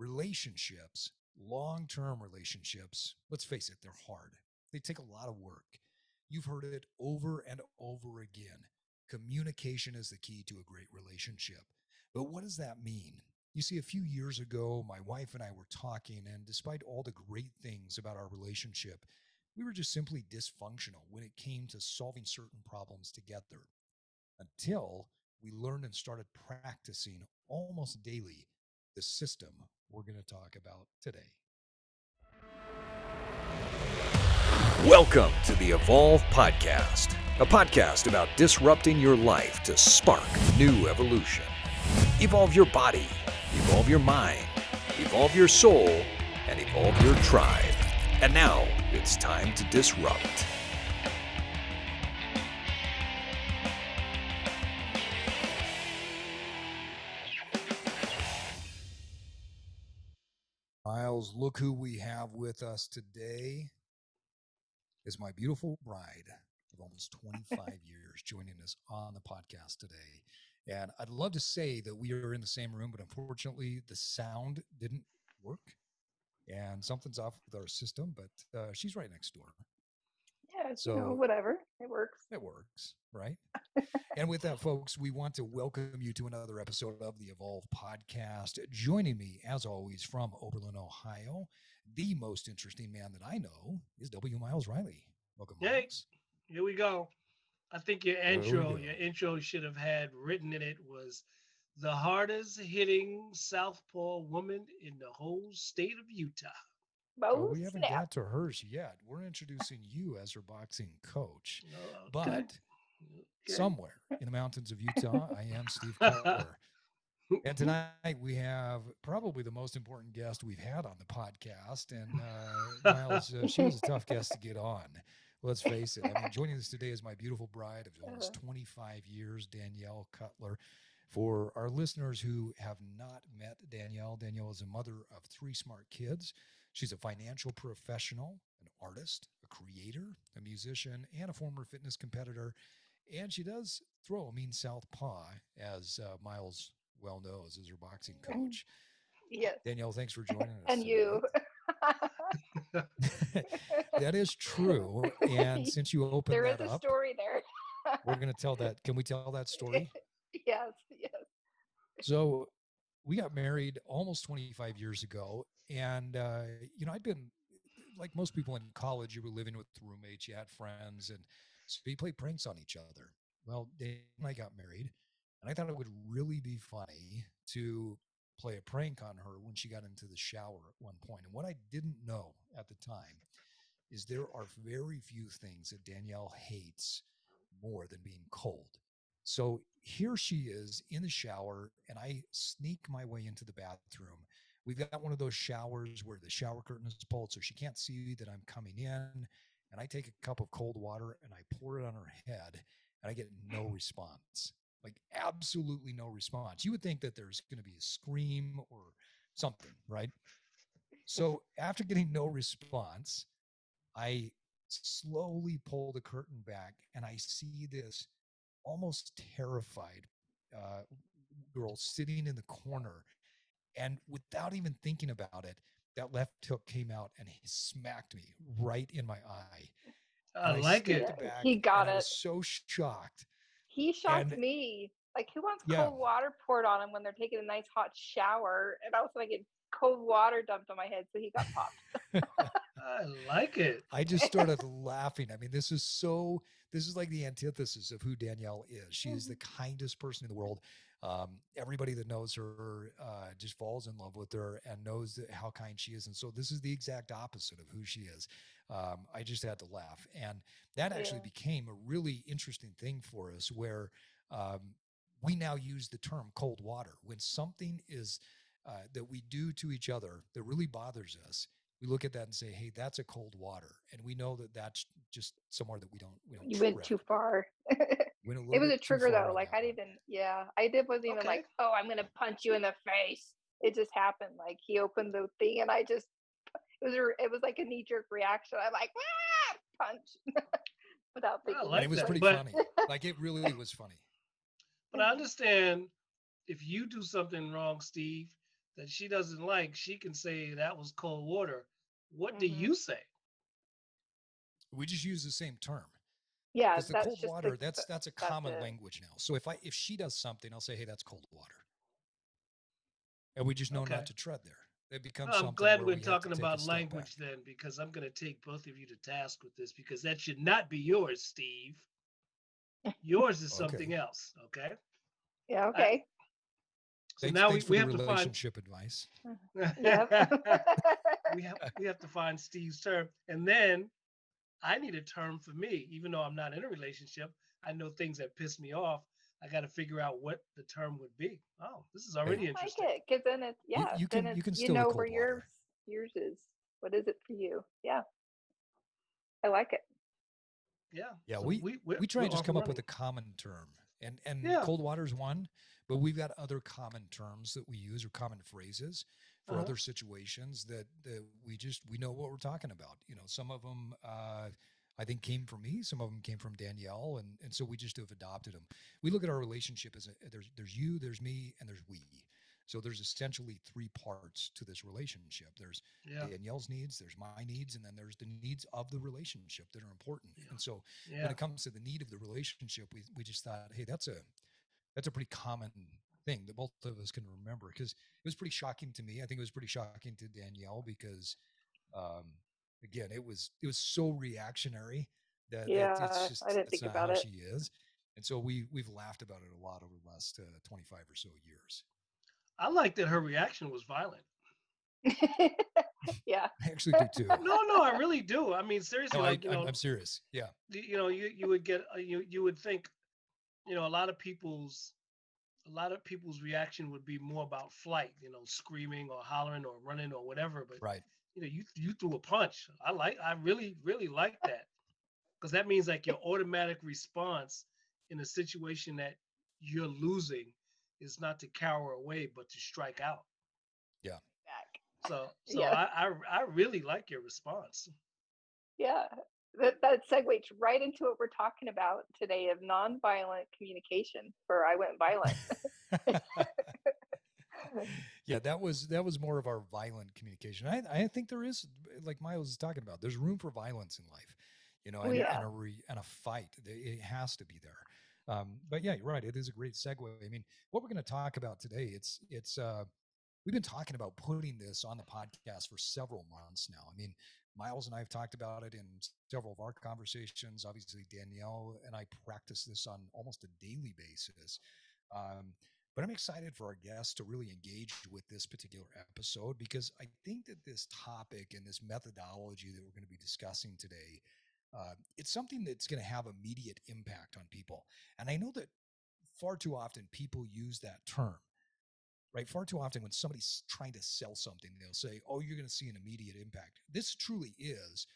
relationships, long-term relationships, let's face it, they're hard. They take a lot of work. You've heard it over and over again. Communication is the key to a great relationship. But what does that mean? You see, a few years ago, my wife and I were talking, and despite all the great things about our relationship, we were just simply dysfunctional when it came to solving certain problems together, until we learned and started practicing almost daily the system we're going to talk about today. Welcome to the Evolve Podcast, a podcast about disrupting your life to spark new evolution. Evolve your body, evolve your mind, evolve your soul, and evolve your tribe. And now it's time to disrupt. Miles, look who we have with us today. Is my beautiful bride of almost 25 years joining us on the podcast today. And I'd love to say that we are in the same room, but unfortunately the sound didn't work and something's off with our system, but she's right next door. Yeah, so you know, whatever. It works. It works, right? And with that, folks, we want to welcome you to another episode of the Evolve Podcast. Joining me, as always, from Oberlin, Ohio, the most interesting man that I know is W. Miles Riley. Welcome, Miles. Hey, here we go. I think your intro should have had written in it was the hardest hitting Southpaw woman in the whole state of Utah. Well, we haven't got to hers yet. We're introducing you as her boxing coach. Oh, but somewhere in the mountains of Utah, I am Steve Cutler. And tonight we have probably the most important guest we've had on the podcast. And Miles, she was a tough guest to get on. Let's face it. I mean, joining us today is my beautiful bride of almost 25 years, Danielle Cutler. For our listeners who have not met Danielle, Danielle is a mother of three smart kids. She's a financial professional, an artist, a creator, a musician, and a former fitness competitor. And she does throw a mean southpaw, as Miles well knows, as her boxing coach. Yes. Danielle, thanks for joining us. And you. That is true. And since you opened that up. There is a story there. We're going to tell that. Can we tell that story? Yes. So we got married almost 25 years ago. And, you know, I'd been, like most people in college, you were living with roommates, you had friends, and so you played pranks on each other. Well, Dan and I got married, and I thought it would really be funny to play a prank on her when she got into the shower at one point. And what I didn't know at the time is there are very few things that Danielle hates more than being cold. So here she is in the shower, and I sneak my way into the bathroom. We've got one of those showers where the shower curtain is pulled so she can't see that I'm coming in. And I take a cup of cold water and I pour it on her head, and I get no response, like absolutely no response. You would think that there's going to be a scream or something, right? So after getting no response, I slowly pull the curtain back and I see this almost terrified girl sitting in the corner. And without even thinking about it, that left hook came out and he smacked me right in my eye. I like it. He got it. I was so shocked. He shocked me. Like, who wants cold water poured on him when they're taking a nice hot shower? And also I get cold water dumped on my head. So he got popped. I like it. I just started laughing. I mean, this is like the antithesis of who Danielle is. She is the kindest person in the world. Everybody that knows her just falls in love with her and knows how kind she is. And so this is the exact opposite of who she is. I just had to laugh. And that actually became a really interesting thing for us where we now use the term cold water. When something is that we do to each other that really bothers us, we look at that and say, hey, that's a cold water. And we know that that's just somewhere that we don't. You went too far. It was a trigger though. Like I wasn't even like, oh, I'm going to punch you in the face. It just happened. Like he opened the thing and I just, it was like a knee jerk reaction. I'm like, punch without thinking. It was pretty funny. Like it really was funny. But I understand if you do something wrong, Steve, that she doesn't like, she can say that was cold water. What do you say? We just use the same term. Yeah. Because the cold water, that's a common language now. So if she does something, I'll say, hey, that's cold water. And we just know not to tread there. It becomes something. I'm glad we're talking about language then, because I'm going to take both of you to task with this, because that should not be yours, Steve. Yours is something else. Okay. Yeah. Okay. So now we have to find relationship advice. We have to find Steve's term. And then I need a term for me, even though I'm not in a relationship. I know things that piss me off. I got to figure out what the term would be. Oh, this is already interesting. I like it, because then it's, you know where yours is. What is it for you? Yeah. I like it. Yeah. Yeah. So we try and just come up with a common term, and cold water is one, but we've got other common terms that we use or common phrases for other situations that we know what we're talking about. You know, some of them, I think came from me. Some of them came from Danielle. And so we just have adopted them. We look at our relationship as there's you, there's me, and there's we. So there's essentially three parts to this relationship. There's Danielle's needs, there's my needs, and then there's the needs of the relationship that are important. Yeah. And so when it comes to the need of the relationship, we just thought, hey, that's a pretty common thing that both of us can remember, because it was pretty shocking to me. I think it was pretty shocking to Danielle because, again, it was so reactionary that it's just, I didn't think about how she is. And so we've laughed about it a lot over the last 25 or so years. I like that her reaction was violent. Yeah. I actually do too. No, I really do. I mean, seriously. No, like, I'm serious. Yeah. You know, you would get, you would think, you know, a lot of people's reaction would be more about flight, you know, screaming or hollering or running or whatever, but you know, you threw a punch. I really, really like that, because that means like your automatic response in a situation that you're losing is not to cower away, but to strike out. Yeah. So I really like your response. Yeah. That segues right into what we're talking about today of nonviolent communication, where I went violent. Yeah, that was more of our violent communication. I think there is, like Miles is talking about, there's room for violence in life, you know, and a fight. It has to be there. But yeah, you're right. It is a great segue. I mean, what we're going to talk about today, we've been talking about putting this on the podcast for several months now. I mean, Miles and I have talked about it in several of our conversations. Obviously, Danielle and I practice this on almost a daily basis. But I'm excited for our guests to really engage with this particular episode, because I think that this topic and this methodology that we're going to be discussing today, it's something that's going to have immediate impact on people. And I know that far too often people use that term, right? Far too often when somebody's trying to sell something, they'll say, oh, you're going to see an immediate impact. This truly is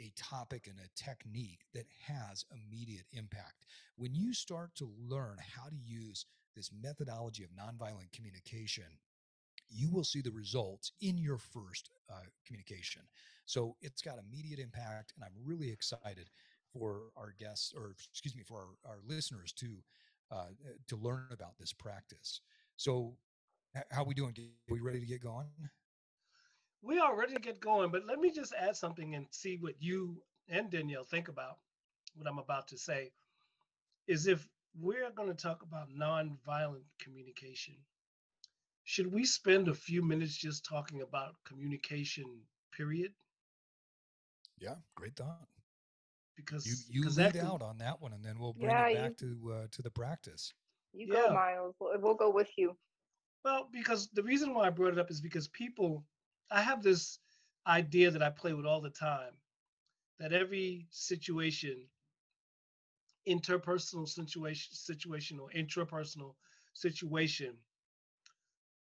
a topic and a technique that has immediate impact. When you start to learn how to use this methodology of nonviolent communication, you will see the results in your first communication. So it's got immediate impact, and I'm really excited for our guests, or excuse me, for our listeners to learn about this practice. So how are we doing? Are we ready to get going? We are ready to get going, but let me just add something and see what you and Danielle think about what I'm about to say, is if we're going to talk about nonviolent communication, should we spend a few minutes just talking about communication, period? Yeah, great thought. Because you lead out on that one, and then we'll bring it back to the practice. You go, Miles. We'll go with you. Well, because the reason why I brought it up is because people, I have this idea that I play with all the time, that every situation, interpersonal situation or intrapersonal situation,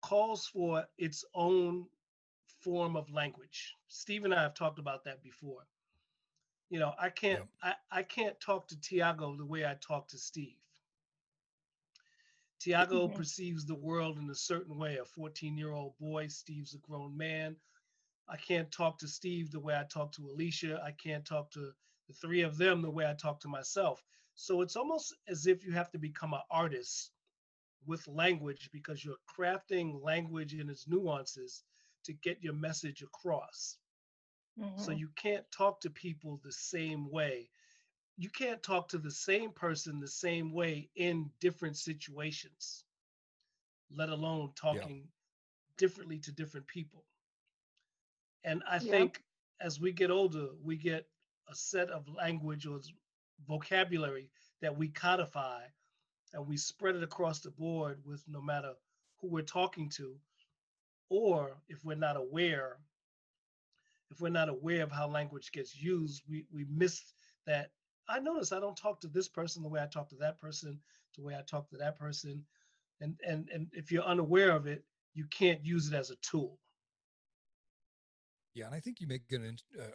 calls for its own form of language. Steve and I have talked about that before. You know, I can't talk to Tiago the way I talk to Steve. Tiago perceives the world in a certain way, a 14-year-old boy. Steve's a grown man. I can't talk to Steve the way I talk to Alicia. I can't talk to the three of them the way I talk to myself. So it's almost as if you have to become an artist with language, because you're crafting language and its nuances to get your message across. Mm-hmm. So you can't talk to people the same way. You can't talk to the same person the same way in different situations, let alone talking differently to different people. And I think as we get older, we get a set of language or vocabulary that we codify and we spread it across the board with no matter who we're talking to, or if we're not aware of how language gets used, we miss that. I notice I don't talk to this person the way I talk to that person, And if you're unaware of it, you can't use it as a tool. Yeah, and I think you make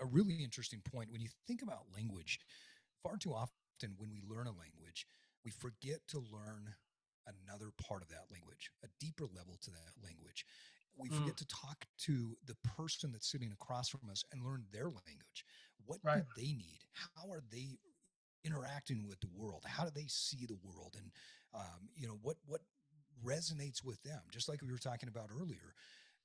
a really interesting point. When you think about language, far too often when we learn a language, we forget to learn another part of that language, a deeper level to that language. We forget to talk to the person that's sitting across from us and learn their language. What do they need? How are they interacting with the world? How do they see the world? And what resonates with them? Just like we were talking about earlier,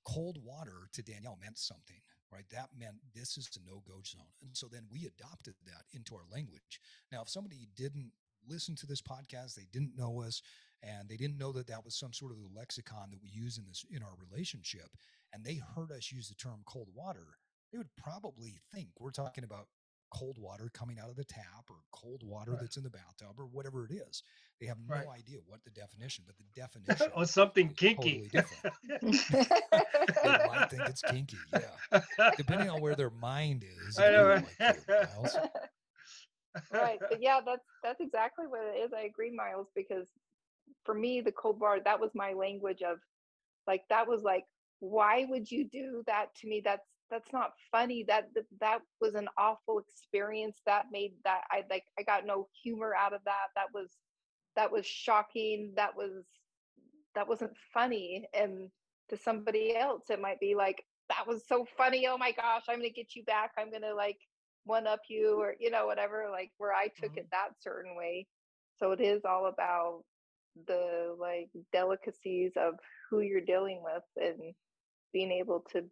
cold water to Danielle meant something, right? That meant this is the no-go zone. And so then we adopted that into our language. Now, if somebody didn't listen to this podcast, they didn't know us, and they didn't know that that was some sort of the lexicon that we use in our relationship, and they heard us use the term cold water, they would probably think we're talking about cold water coming out of the tap or cold water that's in the bathtub or whatever it is. They have no idea what the definition, but the definition or something kinky. Totally different. They might think it's kinky, depending on where their mind is. Right. But yeah, that's exactly what it is. I agree, Miles, because for me, the cold water, that was my language of like, that was like, why would you do that to me? That's not funny. That was an awful experience. That made that I got no humor out of that. That was shocking. That wasn't funny. And to somebody else, it might be like, that was so funny. Oh my gosh, I'm going to get you back. I'm going to like one up you, or, you know, whatever, like where I took it that certain way. So it is all about the like delicacies of who you're dealing with and being able to,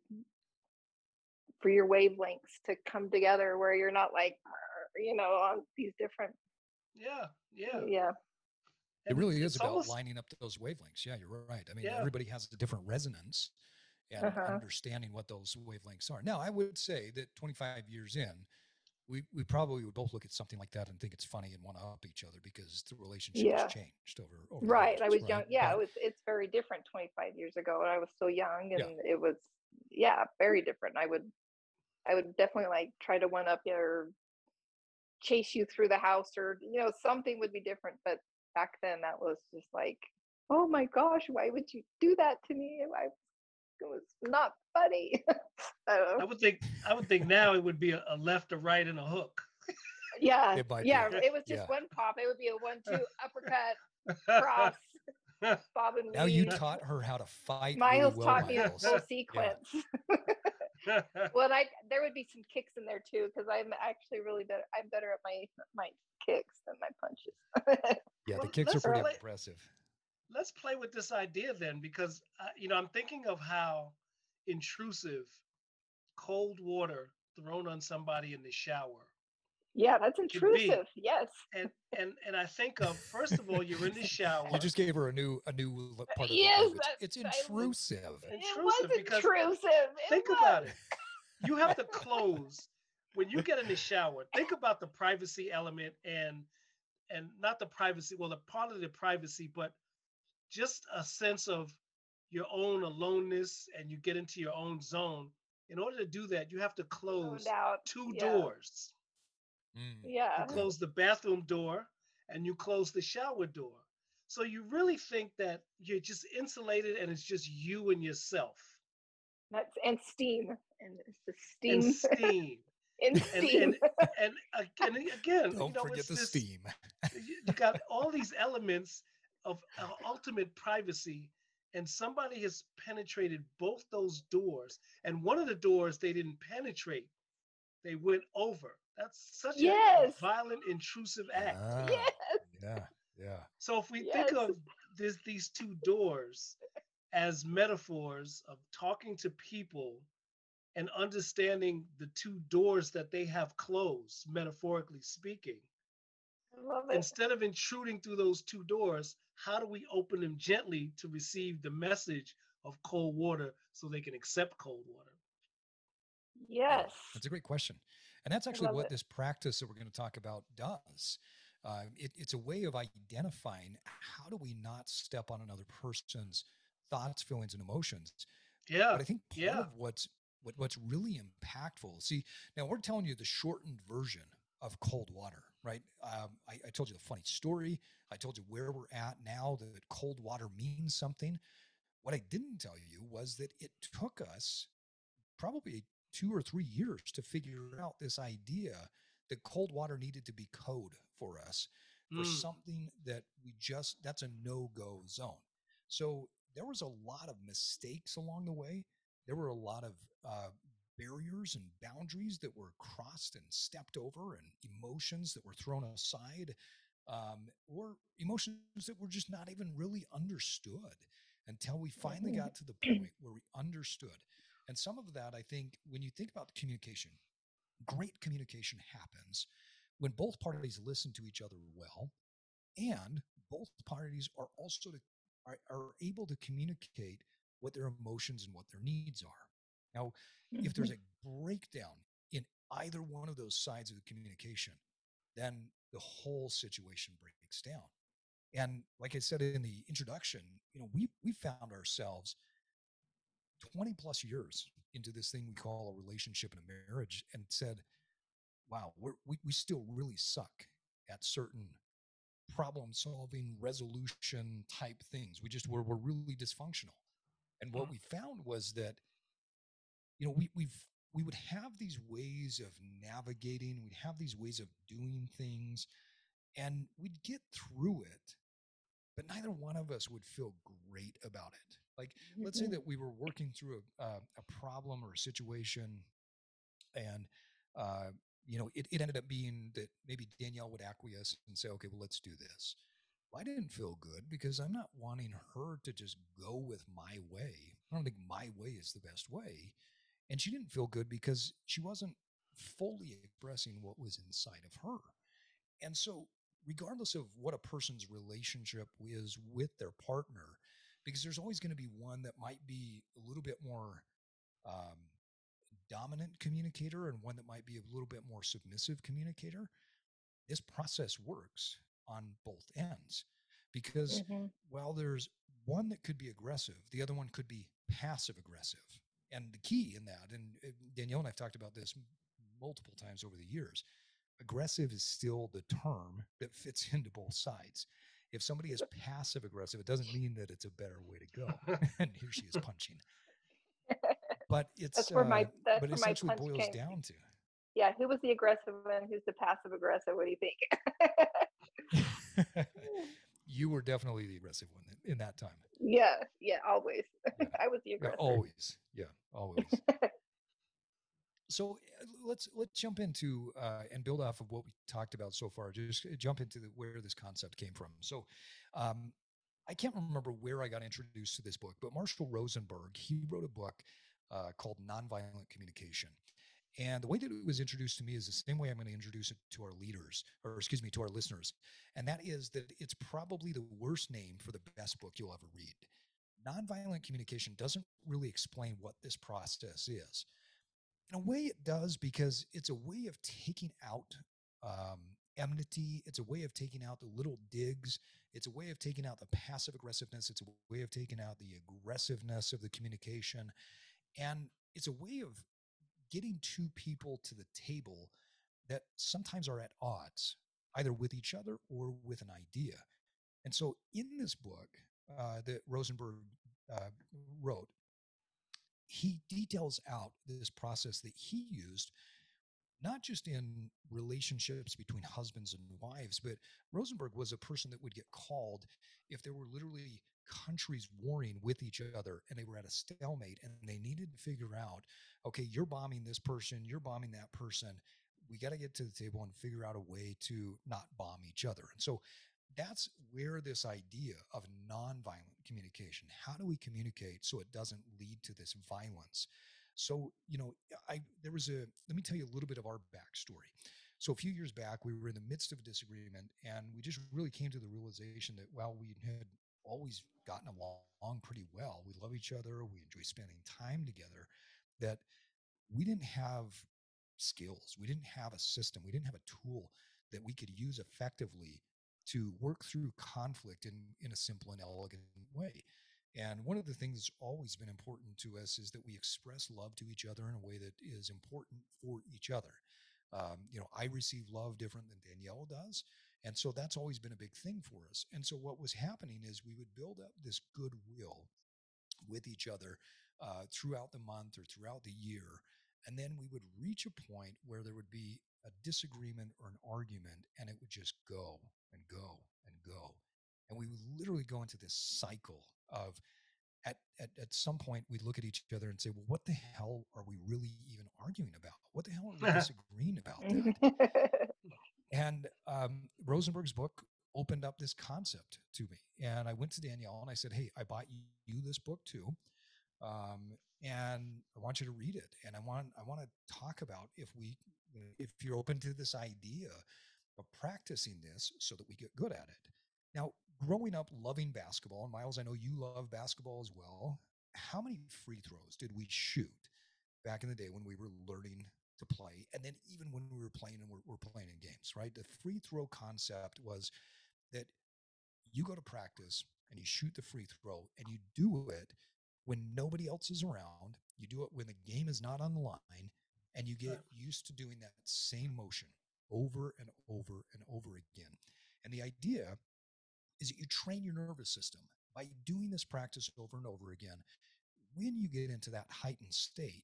for your wavelengths to come together where you're not like, you know, on these different. Yeah. It really is about lining up those wavelengths. Yeah, you're right. I mean, everybody has a different resonance and understanding what those wavelengths are. Now, I would say that 25 years in, we probably would both look at something like that and think it's funny and want to up each other because the relationship has changed over. Right. I was young. Yeah, but it's very different 25 years ago, and I was so young, and it was, very different. I would definitely like try to one up you or chase you through the house, or, you know, something would be different. But back then that was just like, oh my gosh, why would you do that to me? It was not funny. I don't know. I would think now it would be a left, a right, and a hook. It was just one pop. It would be a 1-2 uppercut cross. Bob and now Lee. You taught her how to fight. Miles really well, taught me the whole sequence. Well, there would be some kicks in there too, because I'm actually really better. I'm better at my kicks than my punches. Yeah, the kicks are pretty impressive. Let's play with this idea then, because I'm thinking of how intrusive cold water thrown on somebody in the shower. Yeah, that's intrusive. Yes. And I think of, first of all, you're in the shower. You just gave her a new part of the language. It's intrusive. It was intrusive. Think about it. You have to close when you get in the shower. Think about the privacy element and not the privacy, well, the part of the privacy, but just a sense of your own aloneness, and you get into your own zone. In order to do that, you have to close two doors. You close the bathroom door and you close the shower door. So you really think that you're just insulated and it's just you and yourself. And steam. And it's the steam. And steam. And again, don't forget the steam. You got all these elements of ultimate privacy, and somebody has penetrated both those doors. And one of the doors they didn't penetrate, they went over. That's such a violent, intrusive act. So if we think of there's these two doors as metaphors of talking to people and understanding the two doors that they have closed, metaphorically speaking. I love it. Instead of intruding through those two doors, how do we open them gently to receive the message of cold water so they can accept cold water? Yes. Wow. That's a great question. And that's actually what this practice that we're going to talk about does. It's a way of identifying how do we not step on another person's thoughts, feelings, and emotions. Yeah. But I think part of what's really impactful. See, now we're telling you the shortened version of cold water, right? I told you the funny story. I told you where we're at now, that cold water means something. What I didn't tell you was that it took us probably 2 or 3 years to figure out this idea that cold water needed to be code for us for something that we just, that's a no-go zone. So there was a lot of mistakes along the way. There were a lot of barriers and boundaries that were crossed and stepped over, and emotions that were thrown aside, or emotions that were just not even really understood until we finally got to the point where we understood. And some of that, I think, when you think about communication, great communication happens when both parties listen to each other well, and both parties are also are able to communicate what their emotions and what their needs are. Now, if there's a breakdown in either one of those sides of the communication, then the whole situation breaks down. And like I said in the introduction, you know, we found ourselves 20 plus years into this thing we call a relationship and a marriage, and said, wow, we still really suck at certain problem solving, resolution type things. We just we're really dysfunctional. And what we found was that, you know, we would have these ways of navigating, we'd have these ways of doing things, and we'd get through it, but neither one of us would feel great about it. Like, let's say that we were working through a problem or a situation, and, you know, it ended up being that maybe Danielle would acquiesce and say, okay, well, let's do this. Well, I didn't feel good because I'm not wanting her to just go with my way. I don't think my way is the best way. And she didn't feel good because she wasn't fully expressing what was inside of her. And so regardless of what a person's relationship is with their partner, because there's always going to be one that might be a little bit more dominant communicator and one that might be a little bit more submissive communicator. This process works on both ends, because while there's one that could be aggressive, the other one could be passive aggressive. And the key in that, and Danielle and I've talked about this multiple times over the years, aggressive is still the term that fits into both sides. If somebody is passive aggressive, it doesn't mean that it's a better way to go. And here she is punching. But it's but it essentially boils down to. Yeah, who was the aggressive and who's the passive aggressive? What do you think? You were definitely the aggressive one in that time. Yeah, always. Yeah. I was the aggressor. Yeah, always. So let's jump into and build off of what we talked about so far. Just jump into where this concept came from. So I can't remember where I got introduced to this book, but Marshall Rosenberg, he wrote a book called Nonviolent Communication. And the way that it was introduced to me is the same way I'm going to introduce it to our leaders, or excuse me, to our listeners. And that is that it's probably the worst name for the best book you'll ever read. Nonviolent Communication doesn't really explain what this process is. In a way it does, because it's a way of taking out enmity. It's a way of taking out the little digs. It's a way of taking out the passive aggressiveness. It's a way of taking out the aggressiveness of the communication. And it's a way of getting two people to the table that sometimes are at odds, either with each other or with an idea. And so in this book that Rosenberg wrote, he details out this process that he used, not just in relationships between husbands and wives, but Rosenberg was a person that would get called if there were literally countries warring with each other and they were at a stalemate and they needed to figure out, okay, you're bombing this person, you're bombing that person. We got to get to the table and figure out a way to not bomb each other. And so that's where this idea of nonviolent communication, how do we communicate so it doesn't lead to this violence? So, you know, let me tell you a little bit of our backstory. So a few years back, we were in the midst of a disagreement, and we just really came to the realization that while we had always gotten along pretty well, we love each other, we enjoy spending time together, that we didn't have skills, we didn't have a system, we didn't have a tool that we could use effectively to work through conflict in a simple and elegant way. And one of the things that's always been important to us is that we express love to each other in a way that is important for each other. You know, I receive love different than Danielle does. And so that's always been a big thing for us. And so what was happening is we would build up this goodwill with each other throughout the month or throughout the year. And then we would reach a point where there would be a disagreement or an argument, and it would just go and go and go. And we would literally go into this cycle of at some point we'd look at each other and say, well, what the hell are we really even arguing about? What the hell are we disagreeing about? And Rosenberg's book opened up this concept to me. And I went to Danielle and I said, hey, I bought you this book too. And I want you to read it. And I want to talk about if you're open to this idea of practicing this so that we get good at it. Now, growing up loving basketball, and Miles, I know you love basketball as well. How many free throws did we shoot back in the day when we were learning to play? And then even when we were playing and we're playing in games, right? The free throw concept was that you go to practice and you shoot the free throw and you do it when nobody else is around. You do it when the game is not on the line, and you get used to doing that same motion over and over and over again. And the idea is that you train your nervous system by doing this practice over and over again. When you get into that heightened state,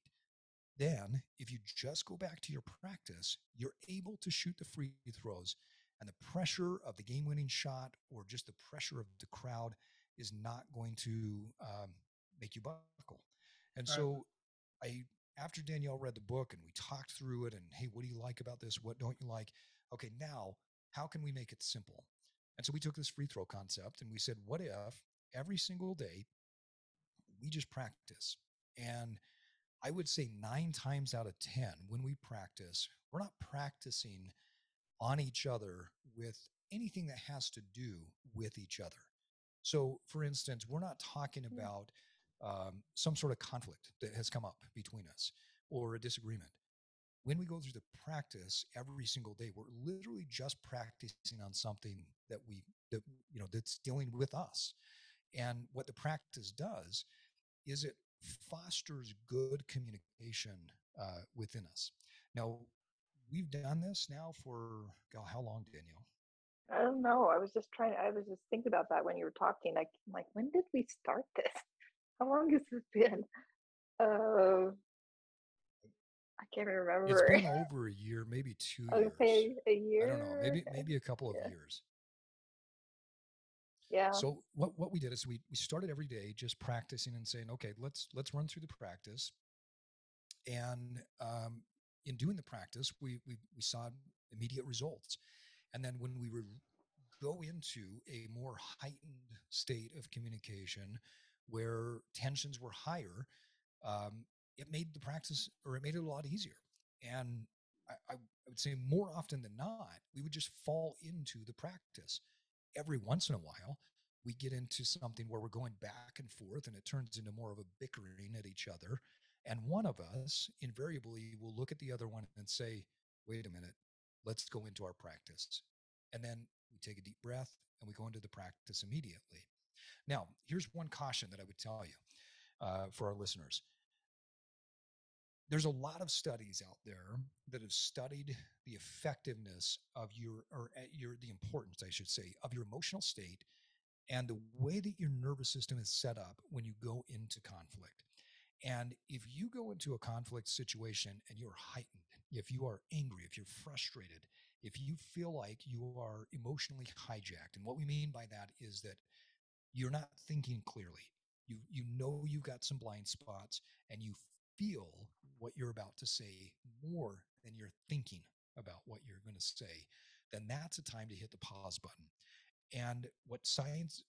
then if you just go back to your practice, you're able to shoot the free throws, and the pressure of the game-winning shot or just the pressure of the crowd is not going to make you buckle. And so after Danielle read the book and we talked through it and, hey, what do you like about this? What don't you like? Okay, now how can we make it simple? And so we took this free throw concept and we said, what if every single day we just practice? And I would say 9 times out of 10, when we practice, we're not practicing on each other with anything that has to do with each other. So for instance, we're not talking about some sort of conflict that has come up between us or a disagreement. When we go through the practice every single day, we're literally just practicing on something that that's dealing with us. And what the practice does is it fosters good communication within us. Now, we've done this now for, God, how long, Danielle? I don't know. I was just thinking about that when you were talking. I'm like, when did we start this? How long has this been? I can't remember. It's been over a year, maybe 2 years. Okay, a year. I don't know. Maybe a couple of years. Yeah. So what we did is we started every day just practicing and saying, okay, let's run through the practice. And in doing the practice, we saw immediate results. And then when we would go into a more heightened state of communication where tensions were higher, it made the practice, or it made it a lot easier. And I would say more often than not, we would just fall into the practice. Every once in a while, we get into something where we're going back and forth and it turns into more of a bickering at each other. And one of us invariably will look at the other one and say, wait a minute, let's go into our practice. And then we take a deep breath and we go into the practice immediately. Now, here's one caution that I would tell you for our listeners. There's a lot of studies out there that have studied the effectiveness of the importance, I should say, of your emotional state and the way that your nervous system is set up when you go into conflict. And if you go into a conflict situation and you're heightened, if you are angry, if you're frustrated, if you feel like you are emotionally hijacked, and what we mean by that is that you're not thinking clearly. You know you've got some blind spots and you feel what you're about to say more than you're thinking about what you're going to say, then that's a time to hit the pause button. And what science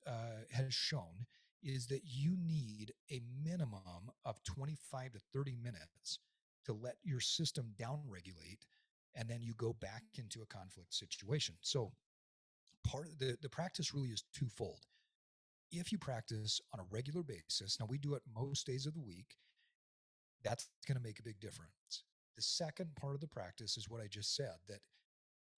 has shown is that you need a minimum of 25 to 30 minutes to let your system downregulate, and then you go back into a conflict situation. So part of the practice really is twofold. If you practice on a regular basis, now we do it most days of the week, that's going to make a big difference. The second part of the practice is what I just said, that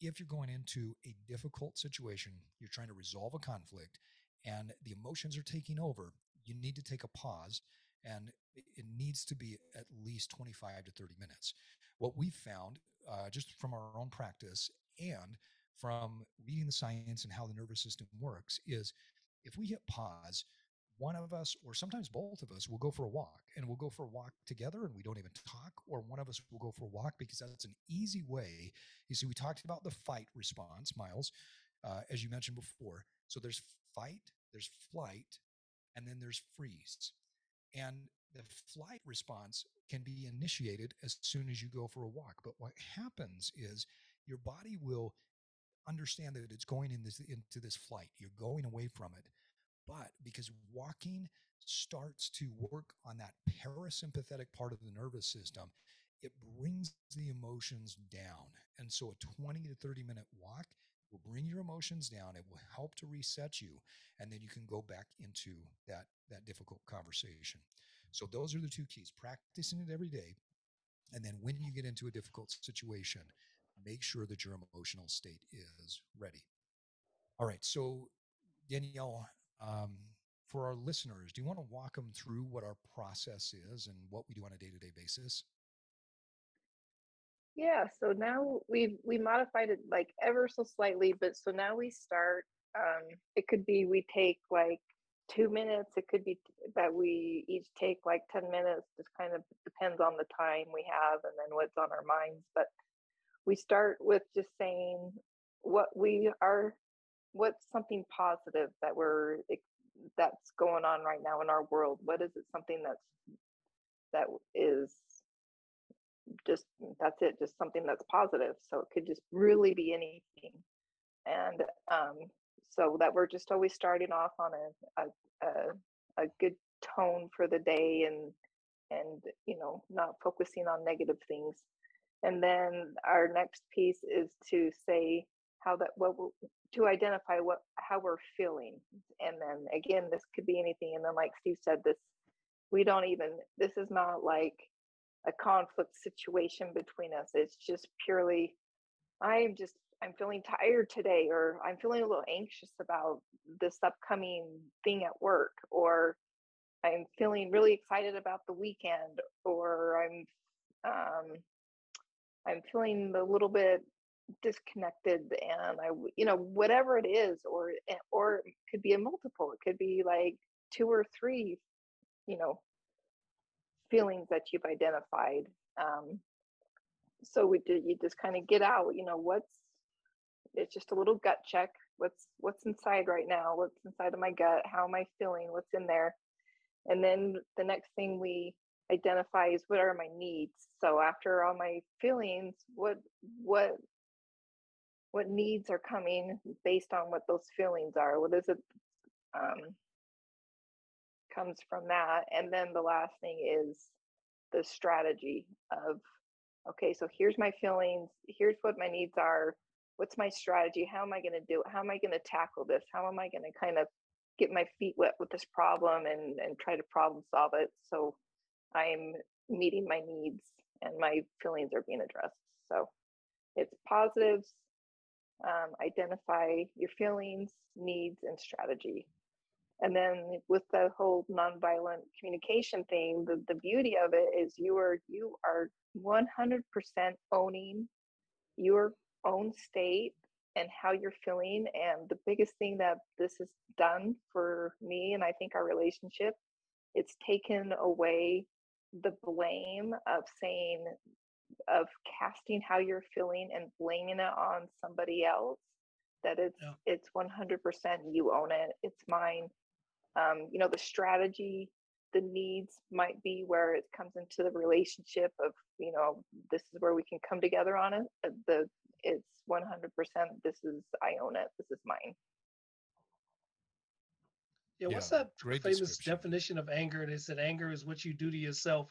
if you're going into a difficult situation, you're trying to resolve a conflict and the emotions are taking over, you need to take a pause, and it needs to be at least 25 to 30 minutes. What we found just from our own practice and from reading the science and how the nervous system works is if we hit pause, one of us, or sometimes both of us, will go for a walk, and we'll go for a walk together and we don't even talk, or one of us will go for a walk because that's an easy way. You see, we talked about the fight response, Miles, as you mentioned before. So there's fight, there's flight, and then there's freeze. And the flight response can be initiated as soon as you go for a walk. But what happens is your body will understand that it's going into this flight. You're going away from it. But because walking starts to work on that parasympathetic part of the nervous system, it brings the emotions down. And so a 20 to 30 minute walk will bring your emotions down. It will help to reset you. And then you can go back into that difficult conversation. So those are the two keys: practicing it every day. And then when you get into a difficult situation, make sure that your emotional state is ready. All right. So Danielle, for our listeners, do you want to walk them through what our process is and what we do on a day-to-day basis? Yeah. So now we modified it like ever so slightly, but so now we start, it could be, we take like 2 minutes. It could be that we each take like 10 minutes, just kind of depends on the time we have and then what's on our minds. But we start with just saying what's something positive that that's going on right now in our world? What is it? Something that's something that's positive. So it could just really be anything. And so that we're just always starting off on a good tone for the day, and you know, not focusing on negative things. And then our next piece is to say to identify how we're feeling. And then again, this could be anything. And then like Steve said, this is not like a conflict situation between us. It's just purely, I'm feeling tired today, or I'm feeling a little anxious about this upcoming thing at work, or I'm feeling really excited about the weekend, or I'm feeling a little bit disconnected, and I, you know, whatever it is, or it could be a multiple, it could be like 2 or 3, you know, feelings that you've identified. So you just kind of get out, you know, it's just a little gut check. What's inside right now? What's inside of my gut? How am I feeling? What's in there? And then the next thing we identify is, what are my needs? So after all my feelings, what needs are coming based on what those feelings are? What is it comes from that? And then the last thing is the strategy of, okay, so here's my feelings, here's what my needs are, what's my strategy? How am I going to do it? How am I going to tackle this? How am I going to kind of get my feet wet with this problem and try to problem solve it? So I'm meeting my needs and my feelings are being addressed. So it's positives, identify your feelings, needs, and strategy. And then with the whole nonviolent communication thing, the beauty of it is you are 100% owning your own state and how you're feeling. And the biggest thing that this has done for me, and I think our relationship, it's taken away the blame of casting how you're feeling and blaming it on somebody else. That it's 100% you own it. It's mine. You know, the strategy, the needs might be where it comes into the relationship of, you know, this is where we can come together on it. It's 100%. This is, I own it. This is mine. Yeah, what's that famous definition of anger? They said anger is what you do to yourself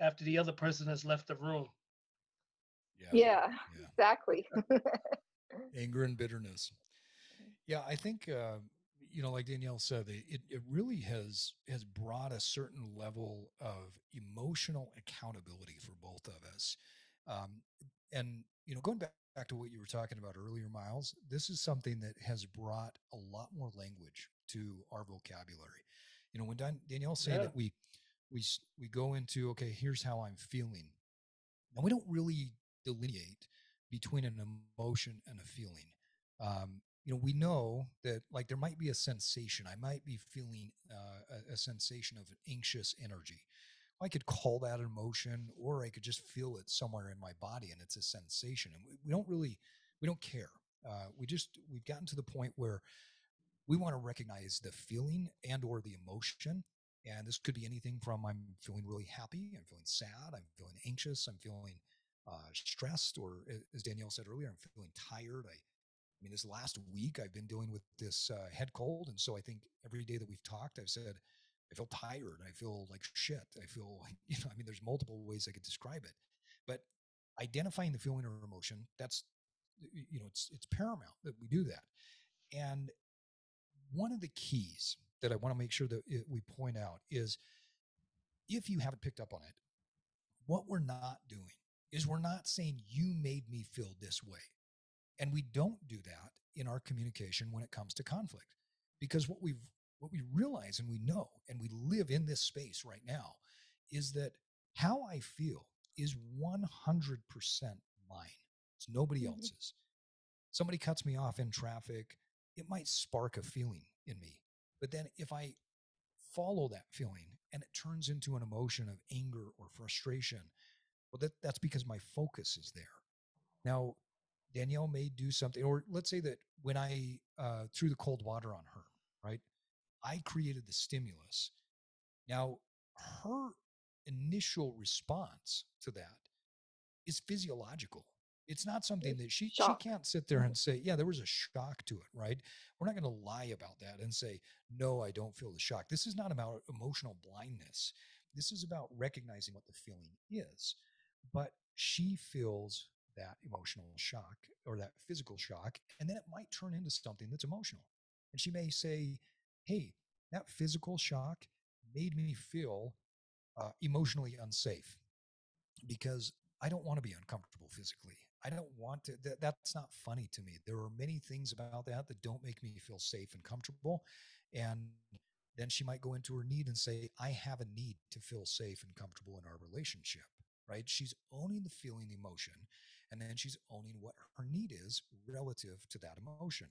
after the other person has left the room. Yeah. Exactly. Anger and bitterness. Yeah, I think, you know, like Danielle said, it really has brought a certain level of emotional accountability for both of us. And, you know, going back to what you were talking about earlier, Miles, this is something that has brought a lot more language to our vocabulary. You know, when Danielle said that we go into, okay, here's how I'm feeling. And we don't really delineate between an emotion and a feeling. You know, we know that, like, there might be a sensation. I might be feeling a sensation of an anxious energy. I could call that an emotion, or I could just feel it somewhere in my body, and it's a sensation. And we don't care. We've gotten to the point where we want to recognize the feeling and or the emotion. And this could be anything from I'm feeling really happy, I'm feeling sad, I'm feeling anxious, I'm feeling stressed, or as Danielle said earlier, I'm feeling tired. I mean, this last week I've been dealing with this head cold. And so I think every day that we've talked, I've said, I feel tired. I feel like shit. I feel like, you know, I mean, there's multiple ways I could describe it, but identifying the feeling or emotion, that's, you know, it's paramount that we do that. And one of the keys that I want to make sure that we point out is, if you haven't picked up on it, what we're not doing is we're not saying you made me feel this way. And we don't do that in our communication when it comes to conflict, because what we realize and we know, and we live in this space right now, is that how I feel is 100% mine. It's nobody else's. Somebody cuts me off in traffic. It might spark a feeling in me. But then if I follow that feeling and it turns into an emotion of anger or frustration, well, that's because my focus is there. Now, Danielle may do something, or let's say that when I threw the cold water on her, right? I created the stimulus. Now, her initial response to that is physiological. It's not something that she can't sit there and say, yeah, there was a shock to it, right? We're not going to lie about that and say, no, I don't feel the shock. This is not about emotional blindness. This is about recognizing what the feeling is. But she feels that emotional shock or that physical shock, and then it might turn into something that's emotional. And she may say, hey, that physical shock made me feel emotionally unsafe because I don't want to be uncomfortable physically. I don't want to, that's not funny to me. There are many things about that that don't make me feel safe and comfortable. And then she might go into her need and say, I have a need to feel safe and comfortable in our relationship, right? She's owning the feeling, the emotion, and then she's owning what her need is relative to that emotion.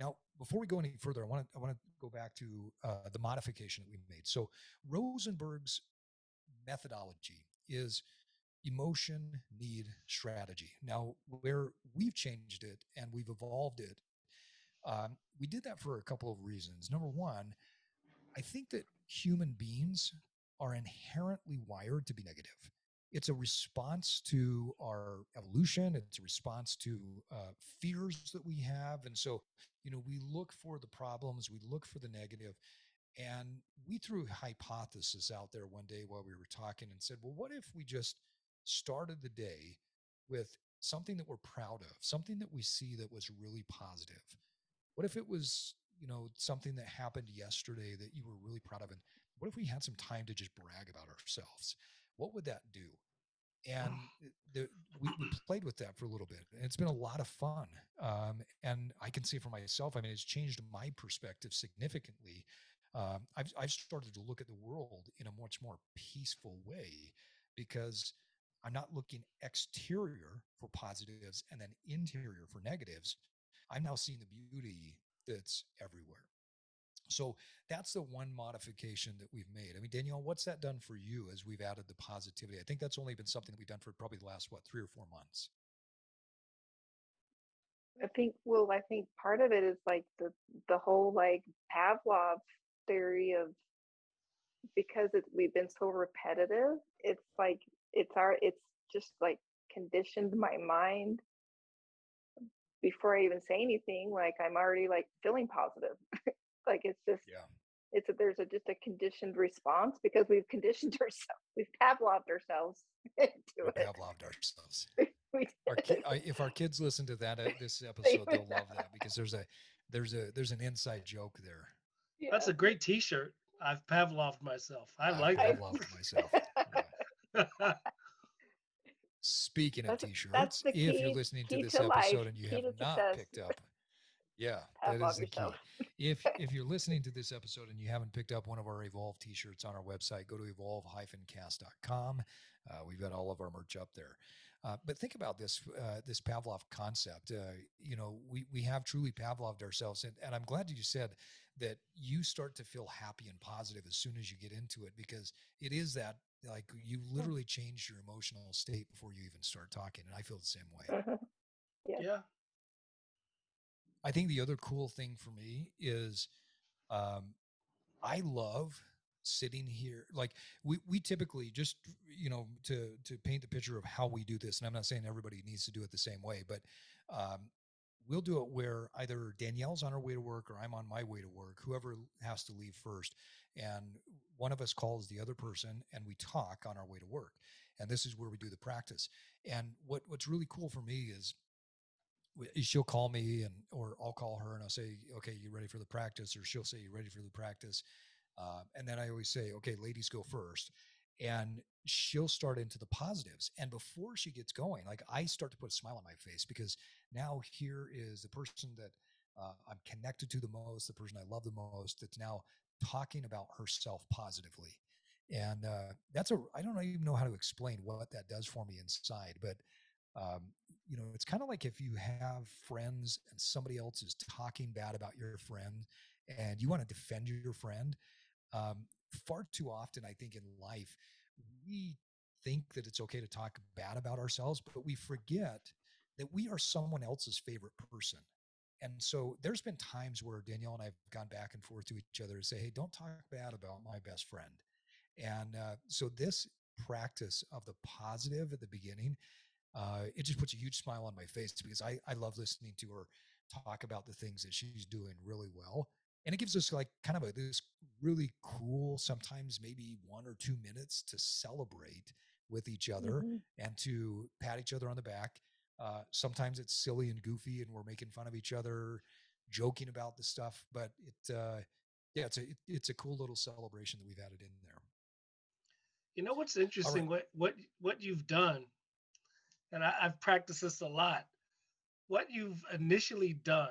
Now, before we go any further, I want to go back to the modification that we made. So Rosenberg's methodology is emotion, need, strategy. Now, where we've changed it and we've evolved it, we did that for a couple of reasons. Number one, I think that human beings are inherently wired to be negative. It's a response to our evolution. It's a response to fears that we have. And so, you know, we look for the problems, we look for the negative. And we threw a hypothesis out there one day while we were talking and said, well, what if we just started the day with something that we're proud of, something that we see that was really positive? What if it was, you know, something that happened yesterday that you were really proud of? And what if we had some time to just brag about ourselves? What would that do? And we played with that for a little bit, and it's been a lot of fun. And I can see for myself, I mean, it's changed my perspective significantly. I've started to look at the world in a much more peaceful way, because I'm not looking exterior for positives and then interior for negatives. I'm now seeing the beauty that's everywhere. So that's the one modification that we've made. I mean, Danielle, what's that done for you as we've added the positivity? I think that's only been something that we've done for probably the last, 3 or 4 months. I think part of it is like the whole like Pavlov theory of, because we've been so repetitive, it's like, it's just like conditioned my mind. Before I even say anything, like I'm already like feeling positive. Like it's just It's that there's just a conditioned response because we've conditioned ourselves. We've Pavloved ourselves into it. Pavloved ourselves. If our kids listen to that this episode, they'll love that because there's an inside joke there. Yeah. That's a great T-shirt. I've Pavloved myself. I like that. Pavloved myself. Yeah. Speaking of T-shirts, if you're listening to this episode and you have not picked up. Yeah, that is the key. If you're listening to this episode and you haven't picked up one of our Evolve T-shirts on our website, go to evolve-cast.com. We've got all of our merch up there. But think about this Pavlov concept. We have truly Pavloved ourselves. And I'm glad that you said that you start to feel happy and positive as soon as you get into it, because it is that, like, you literally change your emotional state before you even start talking. And I feel the same way. Uh-huh. Yeah. I think the other cool thing for me is I love sitting here. Like we typically just, to paint the picture of how we do this, and I'm not saying everybody needs to do it the same way, but we'll do it where either Danielle's on her way to work or I'm on my way to work, whoever has to leave first. And one of us calls the other person and we talk on our way to work. And this is where we do the practice. And what's really cool for me is, she'll call me or I'll call her and I'll say, okay, you ready for the practice? Or she'll say, you ready for the practice? And then I always say, okay, ladies go first. And she'll start into the positives. And before she gets going, like, I start to put a smile on my face because now here is the person that I'm connected to the most, the person I love the most, that's now talking about herself positively. And I don't even know how to explain what that does for me inside, but it's kind of like if you have friends and somebody else is talking bad about your friend and you want to defend your friend. Far too often, I think in life, we think that it's okay to talk bad about ourselves, but we forget that we are someone else's favorite person. And so there's been times where Danielle and I have gone back and forth to each other and say, hey, don't talk bad about my best friend. And so this practice of the positive at the beginning, it just puts a huge smile on my face because I love listening to her talk about the things that she's doing really well. And it gives us like kind of this really cool, sometimes maybe 1 or 2 minutes to celebrate with each other and to pat each other on the back. Sometimes it's silly and goofy and we're making fun of each other, joking about the stuff, but it's a cool little celebration that we've added in there. You know, what's interesting, right? What you've done, and I've practiced this a lot, what you've initially done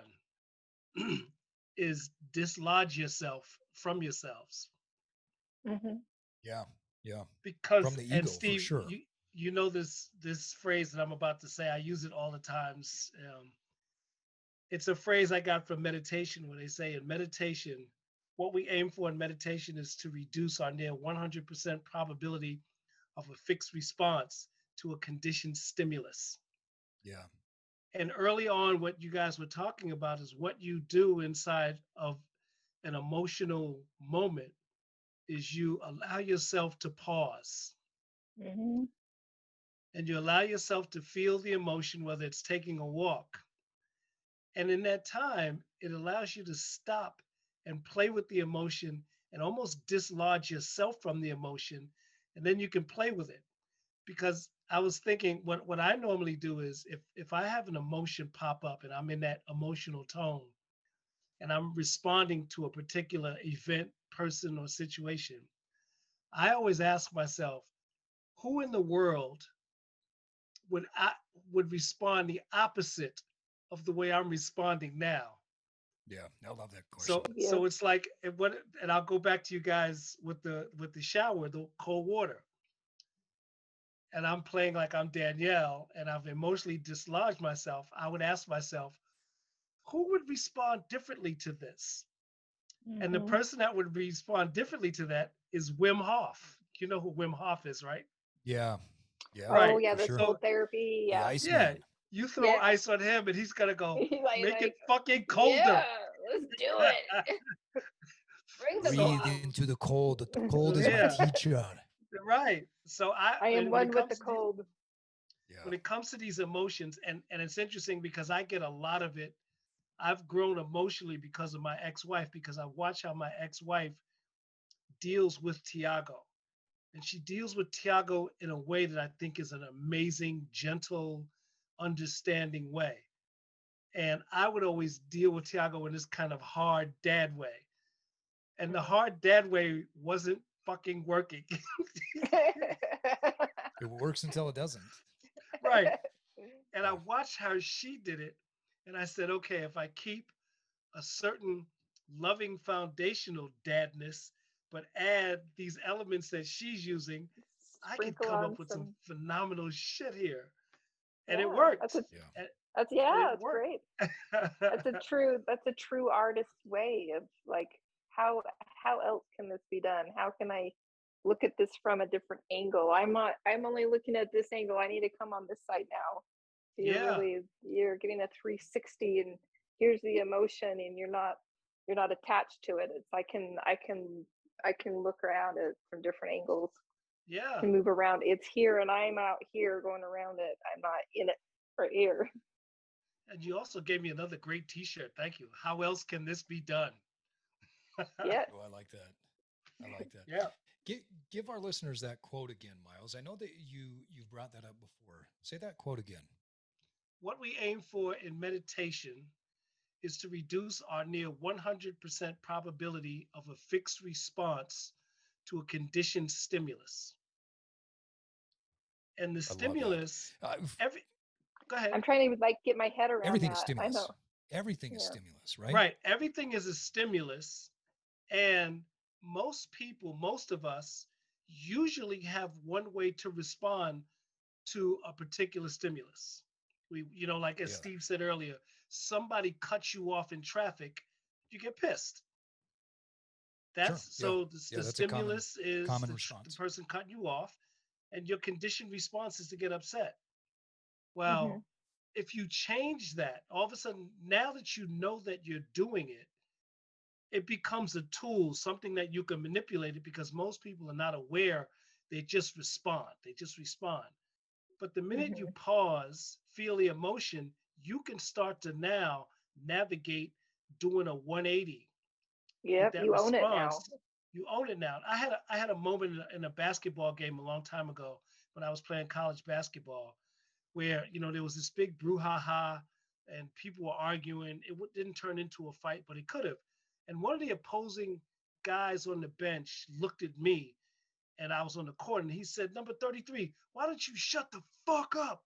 is dislodge yourself from yourselves. Mm-hmm. Yeah, yeah. Because, from the ego, and Steve, for sure. you know this phrase that I'm about to say, I use it all the times. It's a phrase I got from meditation where they say in meditation, what we aim for in meditation is to reduce our near 100% probability of a fixed response to a conditioned stimulus. Yeah. And early on, what you guys were talking about is what you do inside of an emotional moment is you allow yourself to pause. Mm-hmm. And you allow yourself to feel the emotion, whether it's taking a walk. And in that time, it allows you to stop and play with the emotion and almost dislodge yourself from the emotion. And then you can play with it. Because I was thinking what I normally do is if I have an emotion pop up and I'm in that emotional tone and I'm responding to a particular event, person, or situation, I always ask myself, who in the world would respond the opposite of the way I'm responding now? Yeah, I love that question. So it's like, and I'll go back to you guys with the shower, the cold water. And I'm playing like I'm Danielle and I've emotionally dislodged myself, I would ask myself, who would respond differently to this? Mm-hmm. And the person that would respond differently to that is Wim Hof. You know who Wim Hof is, right? Yeah. Yeah. Oh, right. Yeah, the soul therapy. Yeah. The you throw ice on him and he's going to go, make it fucking colder. Yeah, let's do it. Breathe into the cold. The cold is my teacher. Right. So I am one with the cold. When it comes to these emotions, and it's interesting because I get a lot of it. I've grown emotionally because of my ex-wife, because I watch how my ex-wife deals with Tiago. And she deals with Tiago in a way that I think is an amazing, gentle, understanding way. And I would always deal with Tiago in this kind of hard dad way. And the hard dad way wasn't fucking working. It works until it doesn't. Right. And I watched how she did it. And I said, okay, if I keep a certain loving foundational dadness, but add these elements that she's using, I can come up with some phenomenal shit here. And yeah, it worked. That's great. That's a true artist way of like, how else can this be done? How can I look at this from a different angle? I'm only looking at this angle. I need to come on this side now. So you're giving a 360 and here's the emotion, and you're not attached to it. It's I can look around it from different angles. Yeah. I can move around. It's here and I'm out here going around it. I'm not in it for here. And you also gave me another great t-shirt. Thank you. How else can this be done? Yeah. Oh, I like that. Yeah. Give our listeners that quote again, Miles. I know that you brought that up before. Say that quote again. What we aim for in meditation is to reduce our near 100% probability of a fixed response to a conditioned stimulus. And the stimulus, go ahead. I'm trying to get my head around everything. That. Stimulus. I know. Everything is stimulus, right? Right. Everything is a stimulus. And most of us usually have one way to respond to a particular stimulus. We, like as Steve said earlier, somebody cuts you off in traffic, you get pissed. That's the stimulus is the person cutting you off, and your conditioned response is to get upset. Well, if you change that, all of a sudden, now that you know that you're doing it, it becomes a tool, something that you can manipulate it, because most people are not aware. They just respond. But the minute you pause, feel the emotion, you can start to now navigate doing a 180. Yeah, you own it now. You own it now. I had a moment in a basketball game a long time ago when I was playing college basketball, where there was this big brouhaha and people were arguing. It didn't turn into a fight, but it could have. And one of the opposing guys on the bench looked at me, and I was on the court, and he said, "Number 33, why don't you shut the fuck up?"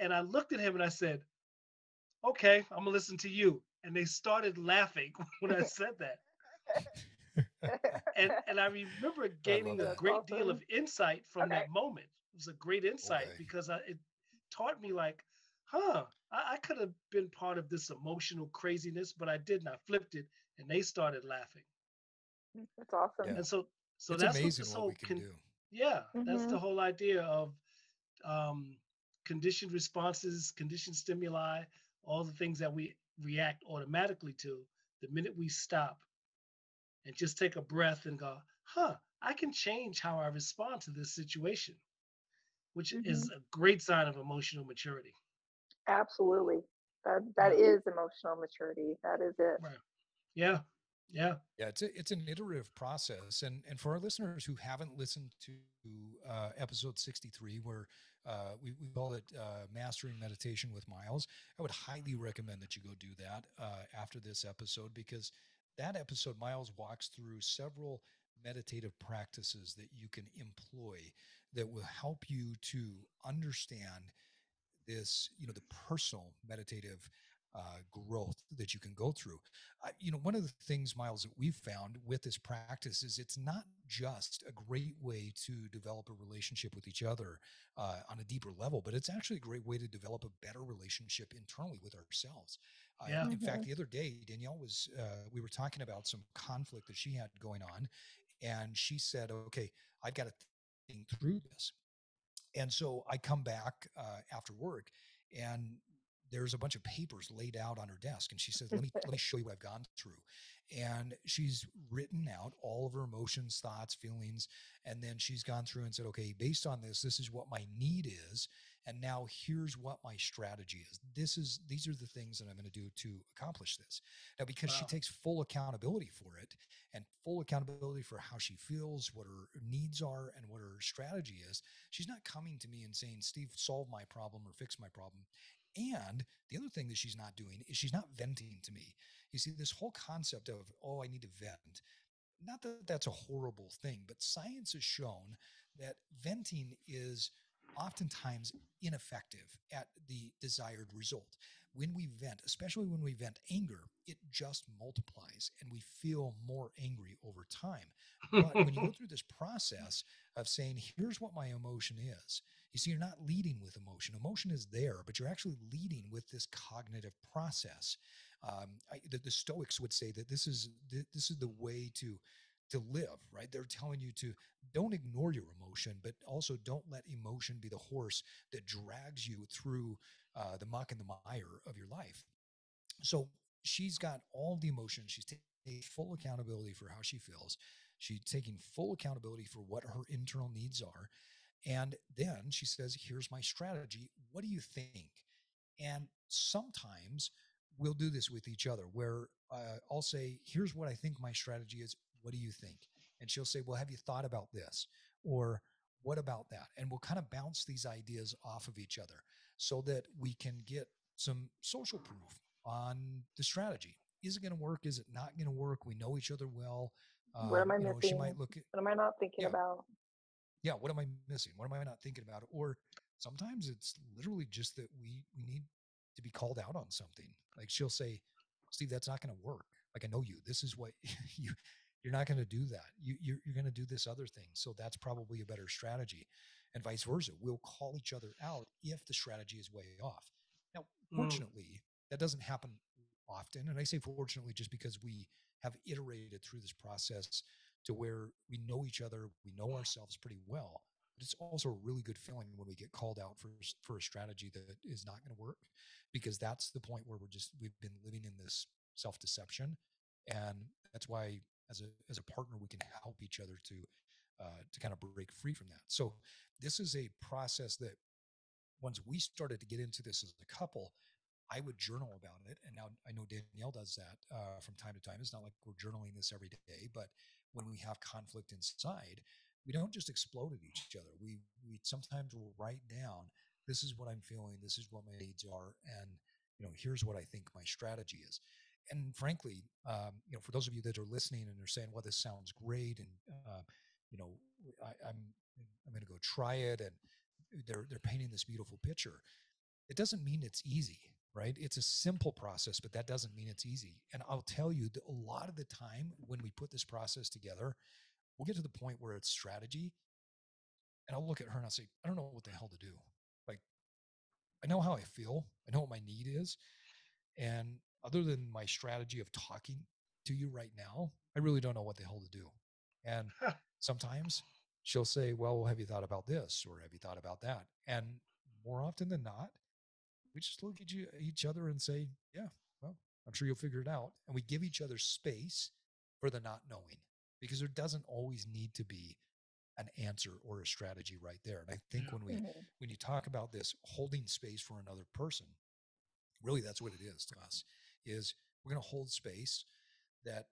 And I looked at him and I said, "Okay, I'm gonna listen to you." And they started laughing when I said that. and I remember gaining a great deal of insight from that moment. It was a great insight because it taught me I could have been part of this emotional craziness, but I didn't. I flipped it, and they started laughing. That's awesome. Yeah. And so it's that's amazing what we can do. Yeah, that's the whole idea of conditioned responses, conditioned stimuli, all the things that we react automatically to. The minute we stop and just take a breath and go, I can change how I respond to this situation, which is a great sign of emotional maturity. Absolutely. That is emotional maturity. That is it. Right. Yeah. Yeah. Yeah. It's an iterative process. And for our listeners who haven't listened to episode 63, where we call it Mastering Meditation with Miles, I would highly recommend that you go do that after this episode, because that episode, Miles walks through several meditative practices that you can employ that will help you to understand this, the personal meditative growth that you can go through. One of the things, Miles, that we've found with this practice is it's not just a great way to develop a relationship with each other on a deeper level, but it's actually a great way to develop a better relationship internally with ourselves. In fact, the other day, Danielle we were talking about some conflict that she had going on, and she said, "Okay, I've got to think through this." And so I come back after work, and there's a bunch of papers laid out on her desk. And she says, let me show you what I've gone through. And she's written out all of her emotions, thoughts, feelings. And then she's gone through and said, okay, based on this is what my need is. And now here's what my strategy is. These are the things that I'm going to do to accomplish this. Now, because she takes full accountability for it and full accountability for how she feels, what her needs are, and what her strategy is, she's not coming to me and saying, Steve, solve my problem or fix my problem. And the other thing that she's not doing is she's not venting to me. You see, this whole concept of, oh, I need to vent. Not that that's a horrible thing, but science has shown that venting is oftentimes ineffective at the desired result. When we vent, especially when we vent anger, it just multiplies and we feel more angry over time. But when you go through this process of saying, here's what my emotion is, you see, you're not leading with emotion. Emotion is there, but you're actually leading with this cognitive process. The Stoics would say that this is the way to live, right? They're telling you to don't ignore your emotion, but also don't let emotion be the horse that drags you through the muck and the mire of your life. So she's got all the emotions. She's taking full accountability for how she feels. She's taking full accountability for what her internal needs are. And then she says, here's my strategy. What do you think? And sometimes we'll do this with each other where I'll say, here's what I think my strategy is. What do you think? And she'll say, well, have you thought about this? Or what about that? And we'll kind of bounce these ideas off of each other so that we can get some social proof on the strategy. Is it going to work? Is it not going to work? We know each other well. What am I missing? She might look at, what am I not thinking about? Yeah. What am I missing? What am I not thinking about? Or sometimes it's literally just that we need to be called out on something. Like she'll say, Steve, that's not going to work. Like, I know you, this is what you're not going to do that. You're going to do this other thing. So that's probably a better strategy, and vice versa. We'll call each other out if the strategy is way off. Now, fortunately, that doesn't happen often. And I say fortunately, just because we have iterated through this process to where we know each other, we know ourselves pretty well, but it's also a really good feeling when we get called out for a strategy that is not going to work, because that's the point where we've been living in this self-deception. And that's why, as a partner, we can help each other to kind of break free from that. So this is a process that once we started to get into this as a couple, I would journal about it. And now I know Danielle does that from time to time. It's not like we're journaling this every day, but when we have conflict inside, we don't just explode at each other. We sometimes will write down, this is what I'm feeling, this is what my needs are, and here's what I think my strategy is. And frankly, for those of you that are listening and are saying, well, this sounds great, and I'm going to go try it, and they're painting this beautiful picture, it doesn't mean it's easy, right? It's a simple process, but that doesn't mean it's easy. And I'll tell you that a lot of the time when we put this process together, we'll get to the point where it's strategy, and I'll look at her and I'll say, I don't know what the hell to do. Like, I know how I feel. I know what my need is. And other than my strategy of talking to you right now, I really don't know what the hell to do. And sometimes she'll say, well, have you thought about this? Or have you thought about that? And more often than not, we just look at each other and say, yeah, well, I'm sure you'll figure it out. And we give each other space for the not knowing, because there doesn't always need to be an answer or a strategy right there. And I think when you talk about this holding space for another person, really that's what it is to us, is we're going to hold space that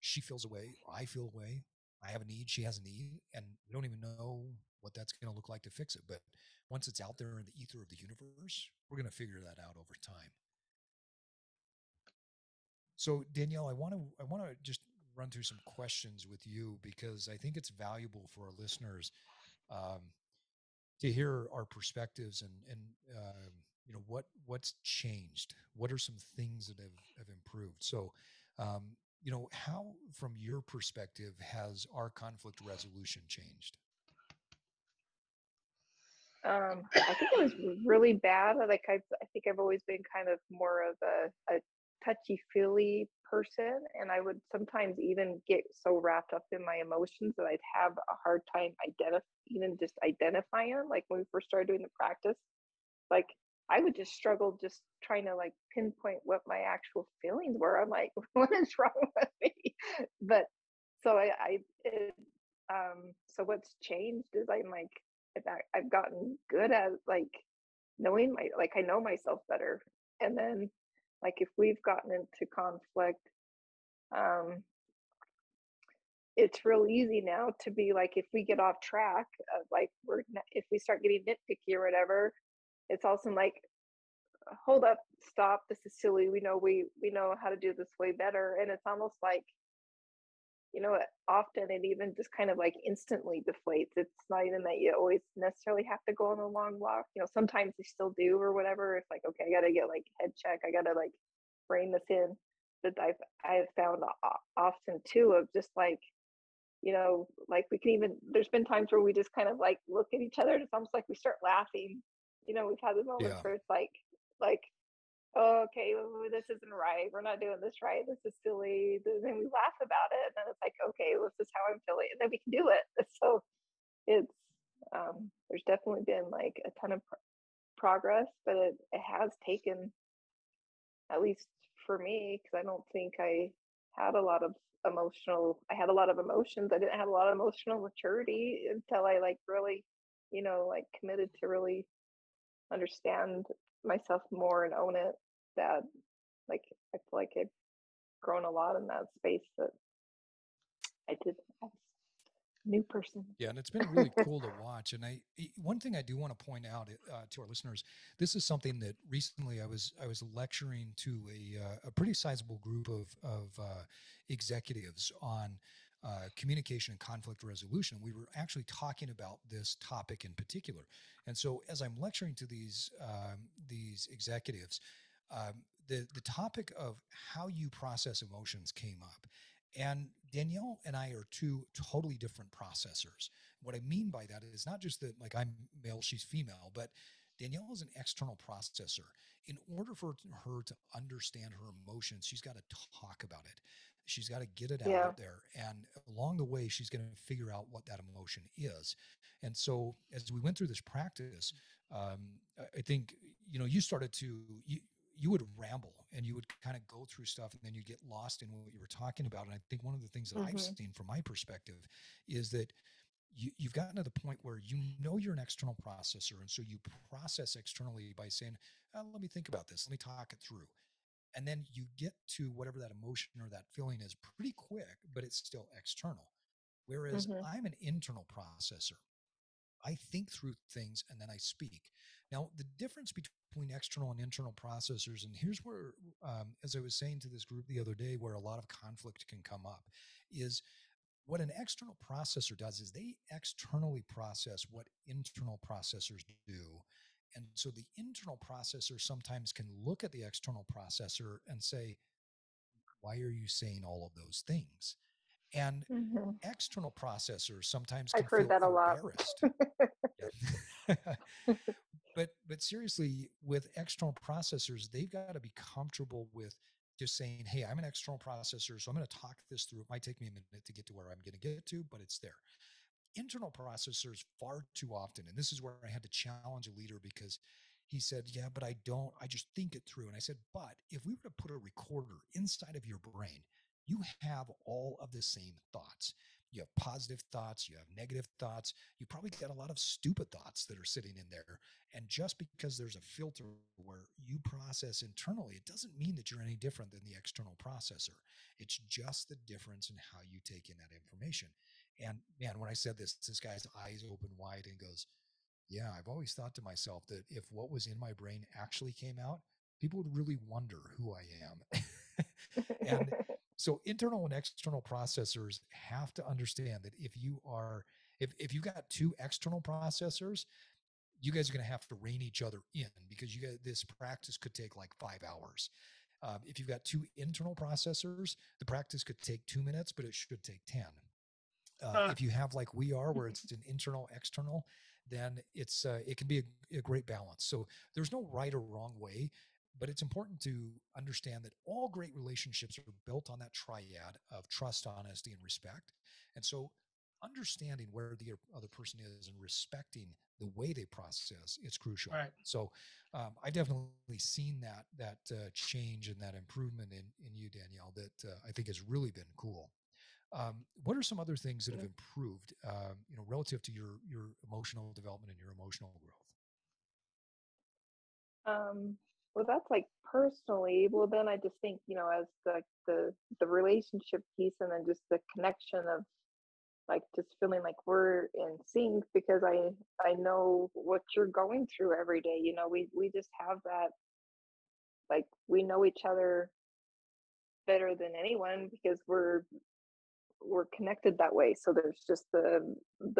she feels a way, I feel a way, I have a need, she has a need, and we don't even know what that's going to look like to fix it. But once it's out there in the ether of the universe, we're going to figure that out over time. So Danielle, I want to just run through some questions with you, because I think it's valuable for our listeners to hear our perspectives and what's changed. What are some things that have improved? So, how, from your perspective, has our conflict resolution changed? I think it was really bad. Like, I think I've always been kind of more of a touchy-feely person. And I would sometimes even get so wrapped up in my emotions that I'd have a hard time identifying them. Like, when we first started doing the practice, like, I would just struggle just trying to like pinpoint what my actual feelings were. I'm like, what is wrong with me? But so so what's changed is I'm like, I've gotten good at like knowing my, like, I know myself better. And then, like, if we've gotten into conflict, it's real easy now to be like, if we get off track, like if we start getting nitpicky or whatever, it's also like, hold up, stop, this is silly. We know how to do this way better. And it's almost like, you know, often it even just kind of like instantly deflates. It's not even that you always necessarily have to go on a long walk. You know, sometimes you still do or whatever. It's like, okay, I got to get like head check. I got to like rein this in. But I've found often too of just like, you know, like we can even, there's been times where we just kind of like look at each other and it's almost like we start laughing. You know, we've had this moment where it's like, oh, okay, well, this isn't right. We're not doing this right. This is silly. And then we laugh about it. And then it's like, okay, well, this is how I'm feeling. And then we can do it. So it's, there's definitely been like a ton of progress, but it has taken, at least for me, because I don't think I had a lot of I had a lot of emotions. I didn't have a lot of emotional maturity until I like really, you know, like committed to really understand myself more and own it, that like I feel like I've grown a lot in that space that I did as a new person. Yeah, and it's been really cool to watch. And one thing I do want to point out to our listeners, this is something that recently I was lecturing to a pretty sizable group of executives on communication and conflict resolution. We were actually talking about this topic in particular. And so as I'm lecturing to these executives, the topic of how you process emotions came up. And Danielle and I are two totally different processors. What I mean by that is not just that like I'm male, she's female, but Danielle is an external processor. In order for her to understand her emotions, she's got to talk about it. She's got to get it out there. And along the way, she's going to figure out what that emotion is. And so as we went through this practice, I think, you know, you started to, you would ramble and you would kind of go through stuff and then you get lost in what you were talking about. And I think one of the things that I've seen from my perspective is that you've gotten to the point where you know you're an external processor. And so you process externally by saying, let me think about this. Let me talk it through. And then you get to whatever that emotion or that feeling is pretty quick, but it's still external. Whereas I'm an internal processor. I think through things and then I speak. Now, the difference between external and internal processors, and here's where, as I was saying to this group the other day, where a lot of conflict can come up, is what an external processor does is they externally process what internal processors do. And so the internal processor sometimes can look at the external processor and say, why are you saying all of those things? And external processors sometimes can feel embarrassed. But seriously, with external processors, they've got to be comfortable with just saying, hey, I'm an external processor, so I'm going to talk this through. It might take me a minute to get to where I'm going to get to, but it's there. Internal processors far too often, and this is where I had to challenge a leader because he said, yeah, but I just think it through. And I said, but if we were to put a recorder inside of your brain, you have all of the same thoughts. You have positive thoughts, you have negative thoughts, you probably got a lot of stupid thoughts that are sitting in there. And just because there's a filter where you process internally, it doesn't mean that you're any different than the external processor. It's just the difference in how you take in that information. And man, when I said this guy's eyes open wide and goes, yeah, I've always thought to myself that if what was in my brain actually came out, people would really wonder who I am. And so internal and external processors have to understand that if you got two external processors, you guys are going to have to rein each other in, because you got this practice could take like 5 hours. If you've got two internal processors, the practice could take 2 minutes, but it should take 10. If you have like we are, where it's an internal, external, then it's it can be a great balance. So there's no right or wrong way, but it's important to understand that all great relationships are built on that triad of trust, honesty, and respect. And so understanding where the other person is and respecting the way they process, it's crucial. Right. So I've definitely seen that change and that improvement in you, Danielle, that I think has really been cool. What are some other things that have improved, relative to your emotional development and your emotional growth? Well, that's like personally. Well, then I just think, you know, as the relationship piece, and then just the connection of like just feeling like we're in sync, because I know what you're going through every day. You know, we just have that, like, we know each other better than anyone because we're connected that way. So there's just the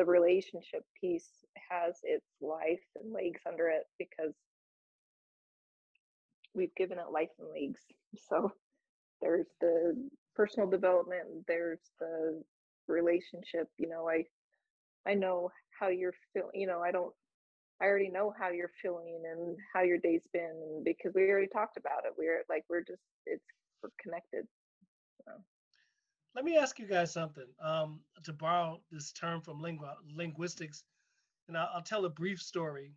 relationship piece has its life and legs under it because we've given it life and legs. So there's the personal development, there's the relationship. You know, I know how you're feeling. You know, I already know how you're feeling and how your day's been because we already talked about it. We're connected. So. Let me ask you guys something, to borrow this term from linguistics, and I'll tell a brief story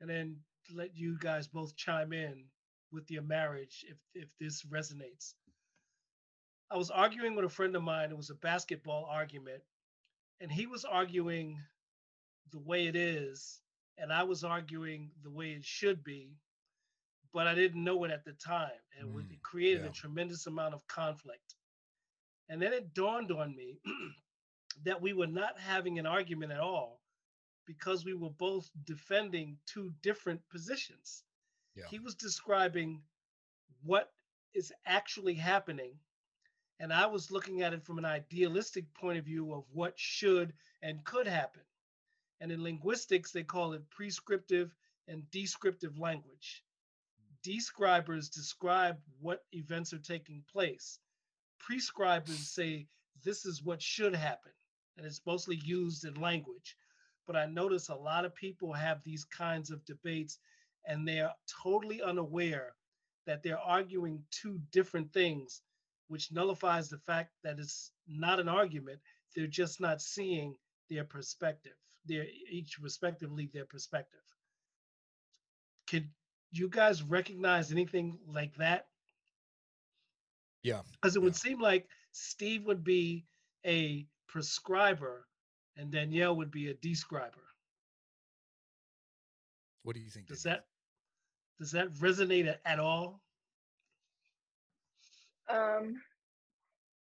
and then let you guys both chime in with your marriage if this resonates. I was arguing with a friend of mine. It was a basketball argument, and he was arguing the way it is, and I was arguing the way it should be, but I didn't know it at the time, and it created a tremendous amount of conflict. And then it dawned on me that we were not having an argument at all because we were both defending two different positions. Yeah. He was describing what is actually happening, and I was looking at it from an idealistic point of view of what should and could happen. And in linguistics, they call it prescriptive and descriptive language. Describers describe what events are taking place. Prescribers say, this is what should happen. And it's mostly used in language. But I notice a lot of people have these kinds of debates, and they are totally unaware that they're arguing two different things, which nullifies the fact that it's not an argument. They're just not seeing their perspective. They're each respectively their perspective. Can you guys recognize anything like that? Yeah. Because it would seem like Steve would be a prescriber and Danielle would be a describer. What do you think? Does that resonate at all?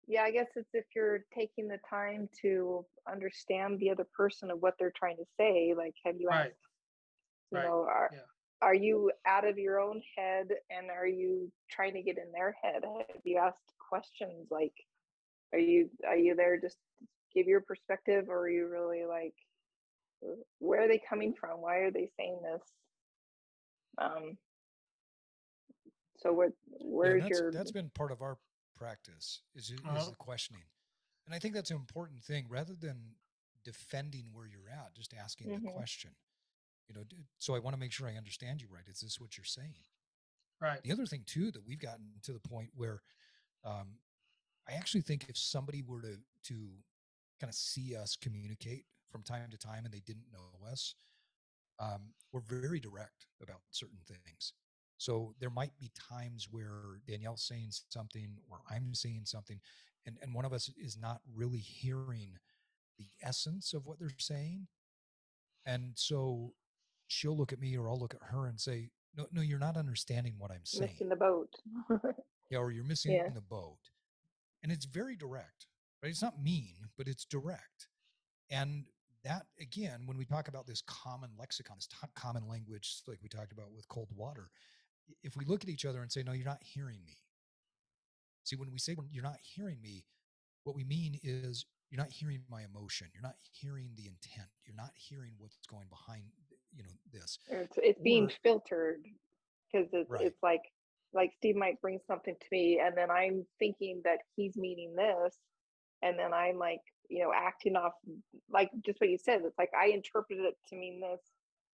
Yeah, I guess it's if you're taking the time to understand the other person of what they're trying to say. Like, have you asked, you know, are you out of your own head, and are you trying to get in their head? Have you asked questions like, are you there just to give your perspective, or are you really like, where are they coming from? Why are they saying this? So where's your? That's been part of our practice is the questioning, and I think that's an important thing. Rather than defending where you're at, just asking the question. You know, so I want to make sure I understand you right. Is this what you're saying? Right. The other thing, too, that we've gotten to the point where I actually think if somebody were to kind of see us communicate from time to time and they didn't know us, we're very direct about certain things. So there might be times where Danielle's saying something or I'm saying something, and one of us is not really hearing the essence of what they're saying. And so she'll look at me or I'll look at her and say, no, you're not understanding what I'm saying. Missing the boat. Or you're missing the boat. And it's very direct, right? It's not mean, but it's direct. And that, again, when we talk about this common lexicon, this common language, like we talked about with cold water, if we look at each other and say, no, you're not hearing me. See, when we say you're not hearing me, what we mean is, you're not hearing my emotion. You're not hearing the intent. You're not hearing what's going behind, you know, this. It's being filtered because it's like Steve might bring something to me, and then I'm thinking that he's meaning this, and then I'm like, you know, acting off like just what you said. It's like I interpreted it to mean this,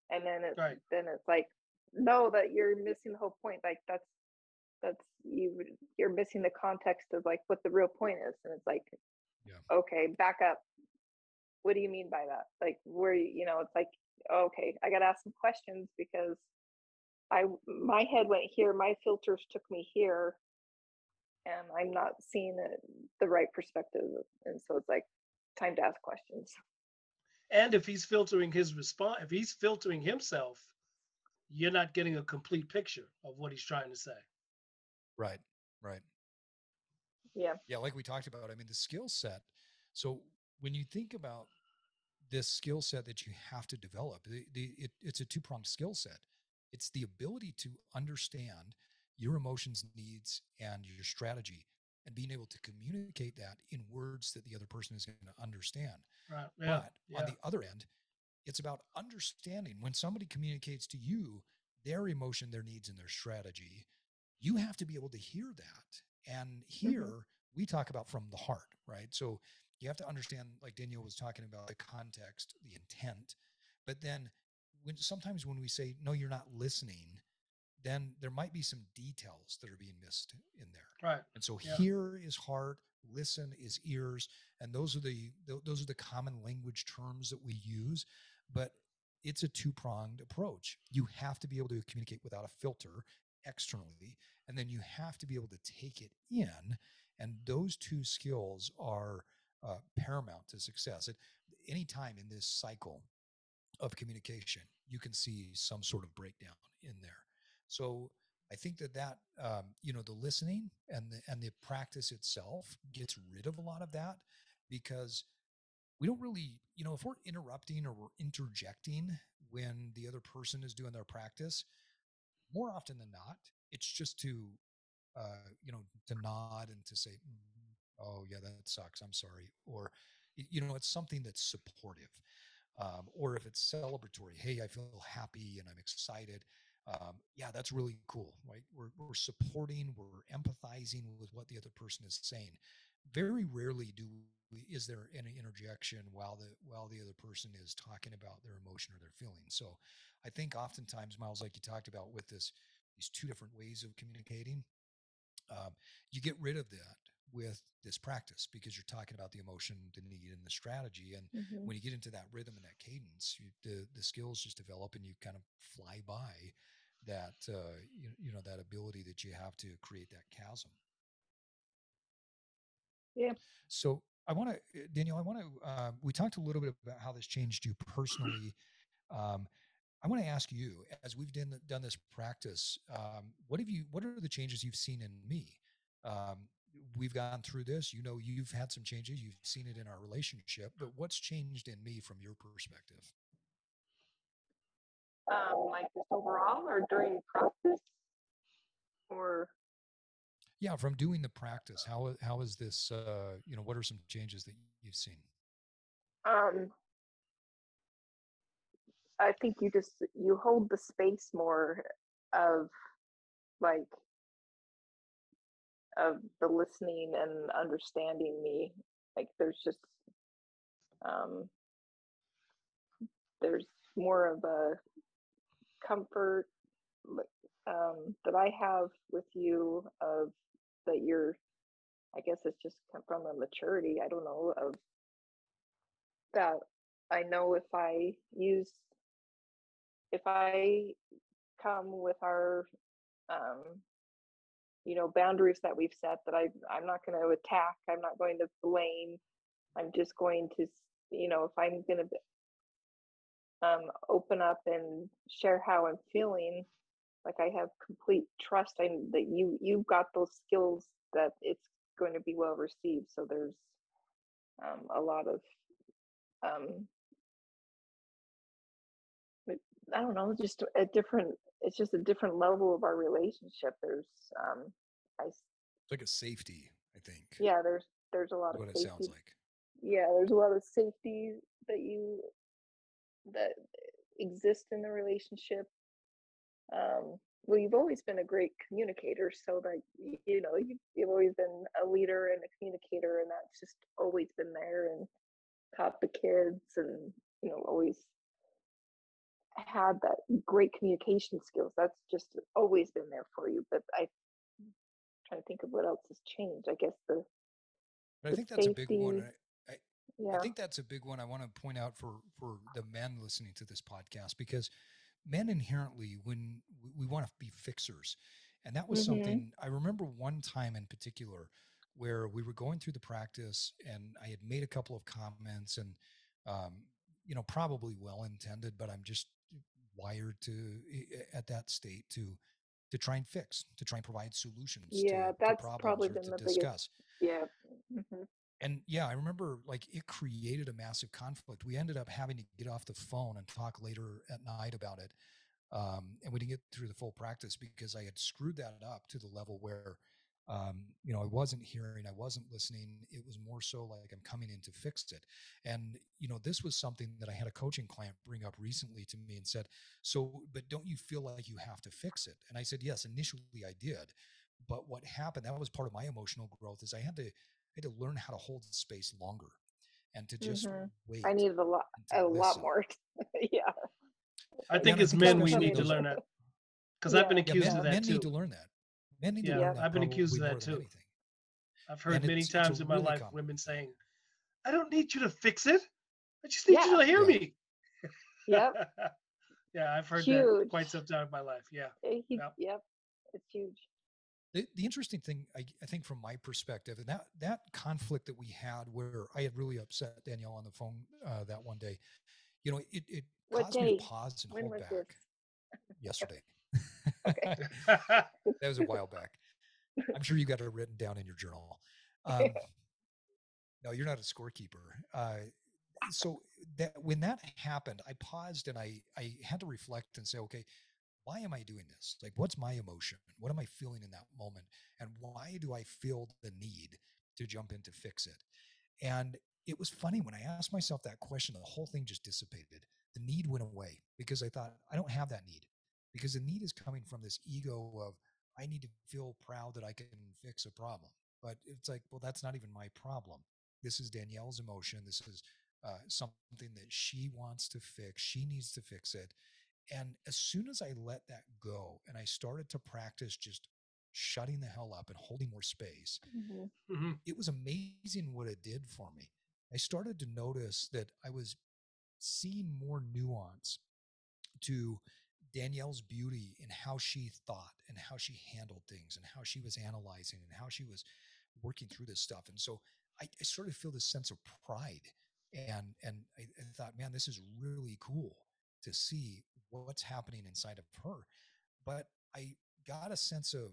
and then it's like, no, that you're missing the whole point. Like that's you're missing the context of like what the real point is, and it's like. Yeah. Okay, back up. What do you mean by that? Like, where, you know, it's like, okay, I got to ask some questions because my head went here, my filters took me here, and I'm not seeing the right perspective. And so it's like time to ask questions. And if he's filtering himself, you're not getting a complete picture of what he's trying to say. Right. Right. Yeah. Yeah. Like we talked about, I mean, the skill set. So when you think about this skill set that you have to develop, it's a two-pronged skill set. It's the ability to understand your emotions, needs, and your strategy, and being able to communicate that in words that the other person is going to understand. Right. Yeah. But yeah. on the other end, it's about understanding when somebody communicates to you their emotion, their needs, and their strategy, you have to be able to hear that. And here we talk about from the heart, right? So you have to understand, like Danielle was talking about, the context, the intent. But then sometimes when we say, no, you're not listening, then there might be some details that are being missed in there. Right. And so hear is heart, listen is ears. And those are the common language terms that we use, but it's a two-pronged approach. You have to be able to communicate without a filter externally, and then you have to be able to take it in. And those two skills are paramount to success. At any time in this cycle of communication, you can see some sort of breakdown in there. So I think that the listening and the practice itself gets rid of a lot of that, because we don't really, if we're interrupting or we're interjecting when the other person is doing their practice, more often than not, it's just to nod and to say, oh yeah, that sucks, I'm sorry. Or, it's something that's supportive. Or if it's celebratory, hey, I feel happy and I'm excited. Yeah, that's really cool, right? We're supporting, we're empathizing with what the other person is saying. Very rarely is there an interjection while the other person is talking about their emotion or their feelings. So I think oftentimes, Miles, like you talked about with these two different ways of communicating, you get rid of that with this practice, because you're talking about the emotion, the need, and the strategy. And when you get into that rhythm and that cadence, the skills just develop, and you kind of fly by that, that ability that you have to create that chasm. Yeah. So Danielle, we talked a little bit about how this changed you personally. I want to ask you, as we've done this practice, what are the changes you've seen in me? We've gone through this, you've had some changes, you've seen it in our relationship, but what's changed in me from your perspective? Like just overall, or during practice, or? Yeah, from doing the practice, how is this, what are some changes that you've seen? I think you hold the space more of like, of the listening and understanding me. Like there's just, there's more of a comfort that I have with you, of that you're, I guess it's just from a maturity, I don't know, of that. I know if I come with our, boundaries that we've set, that I'm not going to attack, I'm not going to blame, I'm just going to, if I'm going to open up and share how I'm feeling, like I have complete trust that you've got those skills, that it's going to be well received. So there's a lot of, I don't know, just a different, it's just a different level of our relationship. There's, it's like a safety, I think. Yeah. There's a lot of what safety. It sounds like. Yeah. There's a lot of safety that exists in the relationship. Well, you've always been a great communicator. So that, you've always been a leader and a communicator, and that's just always been there, and taught the kids, and, always had that great communication skills. That's just always been there for you. But I'm trying to think of what else has changed. I guess I think that's safety. A big one. I think that's a big one I want to point out for the men listening to this podcast, because men inherently, when we want to be fixers, and that was something I remember one time in particular where we were going through the practice, and I had made a couple of comments, and probably well intended, but I'm just wired to at that state to try and fix, to try and provide solutions. Yeah, that's probably been the biggest. Yeah. Mm-hmm. And yeah, I remember like it created a massive conflict. We ended up having to get off the phone and talk later at night about it. And we didn't get through the full practice because I had screwed that up to the level where, you know, I wasn't hearing, I wasn't listening. It was more so like I'm coming in to fix it. And, you know, this was something that I had a coaching client bring up recently to me and said, so, but don't you feel like you have to fix it? And I said, yes, initially I did. But what happened, that was part of my emotional growth, is I had to learn how to hold space longer and to just wait. I needed a lot more. Yeah. I think as men, we need to learn that, because I've been accused of that too. Men need to learn that. I've been accused of that too. I've heard many times in my life women saying, I don't need you to fix it. I just need you to hear me. Yep. Yeah, I've heard that quite some time in my life. Yeah. Yep. It's huge. The interesting thing, I think, from my perspective, and that conflict that we had where I had really upset Danielle on the phone that one day, you know, it caused me to pause and hold back. Yesterday. Okay. That was a while back. I'm sure you got it written down in your journal. No, you're not a scorekeeper. So that when that happened, I paused and I had to reflect and say, okay, why am I doing this? Like, what's my emotion? What am I feeling in that moment? And why do I feel the need to jump in to fix it? And it was funny, when I asked myself that question, the whole thing just dissipated. The need went away because I thought, I don't have that need. Because the need is coming from this ego of, I need to feel proud that I can fix a problem. But it's like, well, that's not even my problem. This is Danielle's emotion. This is something that she wants to fix. She needs to fix it. And as soon as I let that go and I started to practice just shutting the hell up and holding more space, it was amazing what it did for me. I started to notice that I was seeing more nuance to Danielle's beauty in how she thought and how she handled things and how she was analyzing and how she was working through this stuff. And so I sort of feel this sense of pride. And I thought, man, this is really cool to see what's happening inside of her. But I got a sense of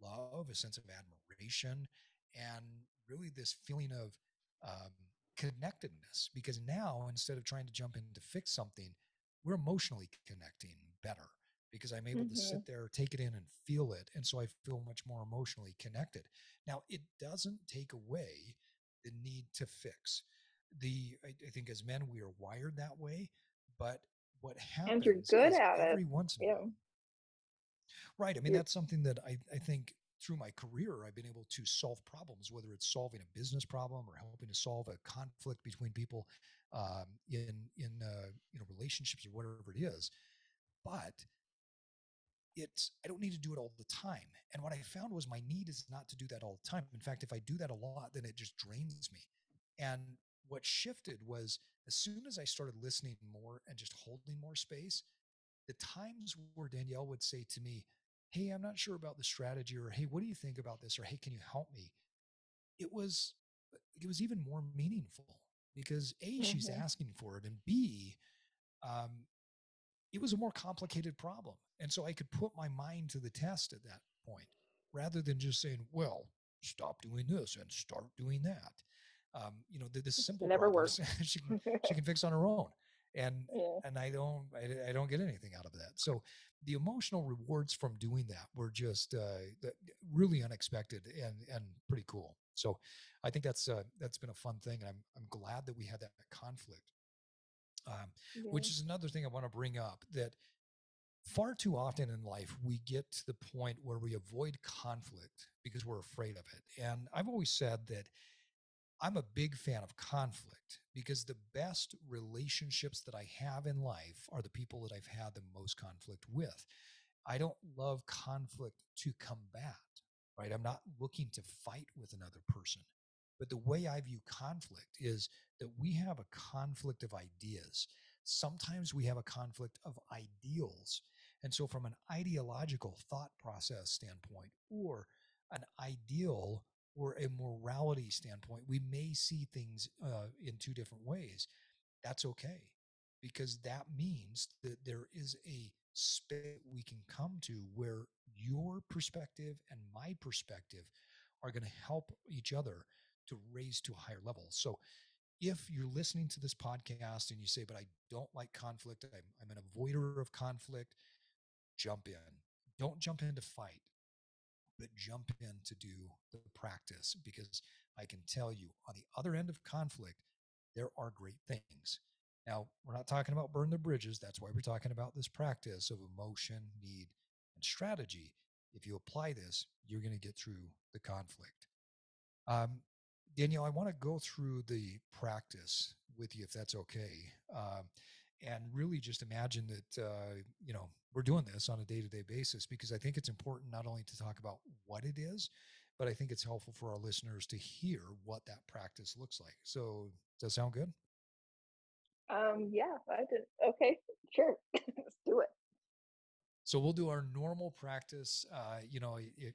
love, a sense of admiration, and really this feeling of connectedness, because now instead of trying to jump in to fix something, we're emotionally connecting better because I'm able to sit there, take it in and feel it. And so I feel much more emotionally connected. Now, it doesn't take away the need to fix. I think as men, we are wired that way, but what happens and you're good at every once in a while. Right. I mean, that's something that I think through my career, I've been able to solve problems, whether it's solving a business problem or helping to solve a conflict between people in you know, relationships or whatever it is. But I don't need to do it all the time. And what I found was my need is not to do that all the time. In fact, if I do that a lot, then it just drains me. And what shifted was, as soon as I started listening more and just holding more space, the times where Danielle would say to me, hey, I'm not sure about the strategy, or hey, what do you think about this? Or hey, can you help me? It was even more meaningful because A, she's asking for it, and B, it was a more complicated problem. And so I could put my mind to the test at that point rather than just saying, well, stop doing this and start doing that. You know, the simple never works. she can fix on her own, and I don't get anything out of that. So the emotional rewards from doing that were just really unexpected and pretty cool. So I think that's been a fun thing, and I'm glad that we had that conflict. Which is another thing I want to bring up, that far too often in life we get to the point where we avoid conflict because we're afraid of it. And I've always said that I'm a big fan of conflict because the best relationships that I have in life are the people that I've had the most conflict with. I don't love conflict to combat, right? I'm not looking to fight with another person. But the way I view conflict is that we have a conflict of ideas. Sometimes we have a conflict of ideals. And so from an ideological thought process standpoint, or an ideal or a morality standpoint, we may see things in two different ways. That's okay, because that means that there is a space we can come to where your perspective and my perspective are going to help each other to raise to a higher level. So if you're listening to this podcast and you say, but I don't like conflict, I'm an avoider of conflict, jump in. Don't jump in to fight, but jump in to do the practice, because I can tell you on the other end of conflict, there are great things. Now, we're not talking about burn the bridges. That's why we're talking about this practice of emotion, need, and strategy. If you apply this, you're going to get through the conflict. Danielle, I want to go through the practice with you, if that's okay. And really just imagine that, we're doing this on a day-to-day basis, because I think it's important not only to talk about what it is, but I think it's helpful for our listeners to hear what that practice looks like. So does that sound good? Yeah, I did. Okay, sure. Let's do it. So we'll do our normal practice.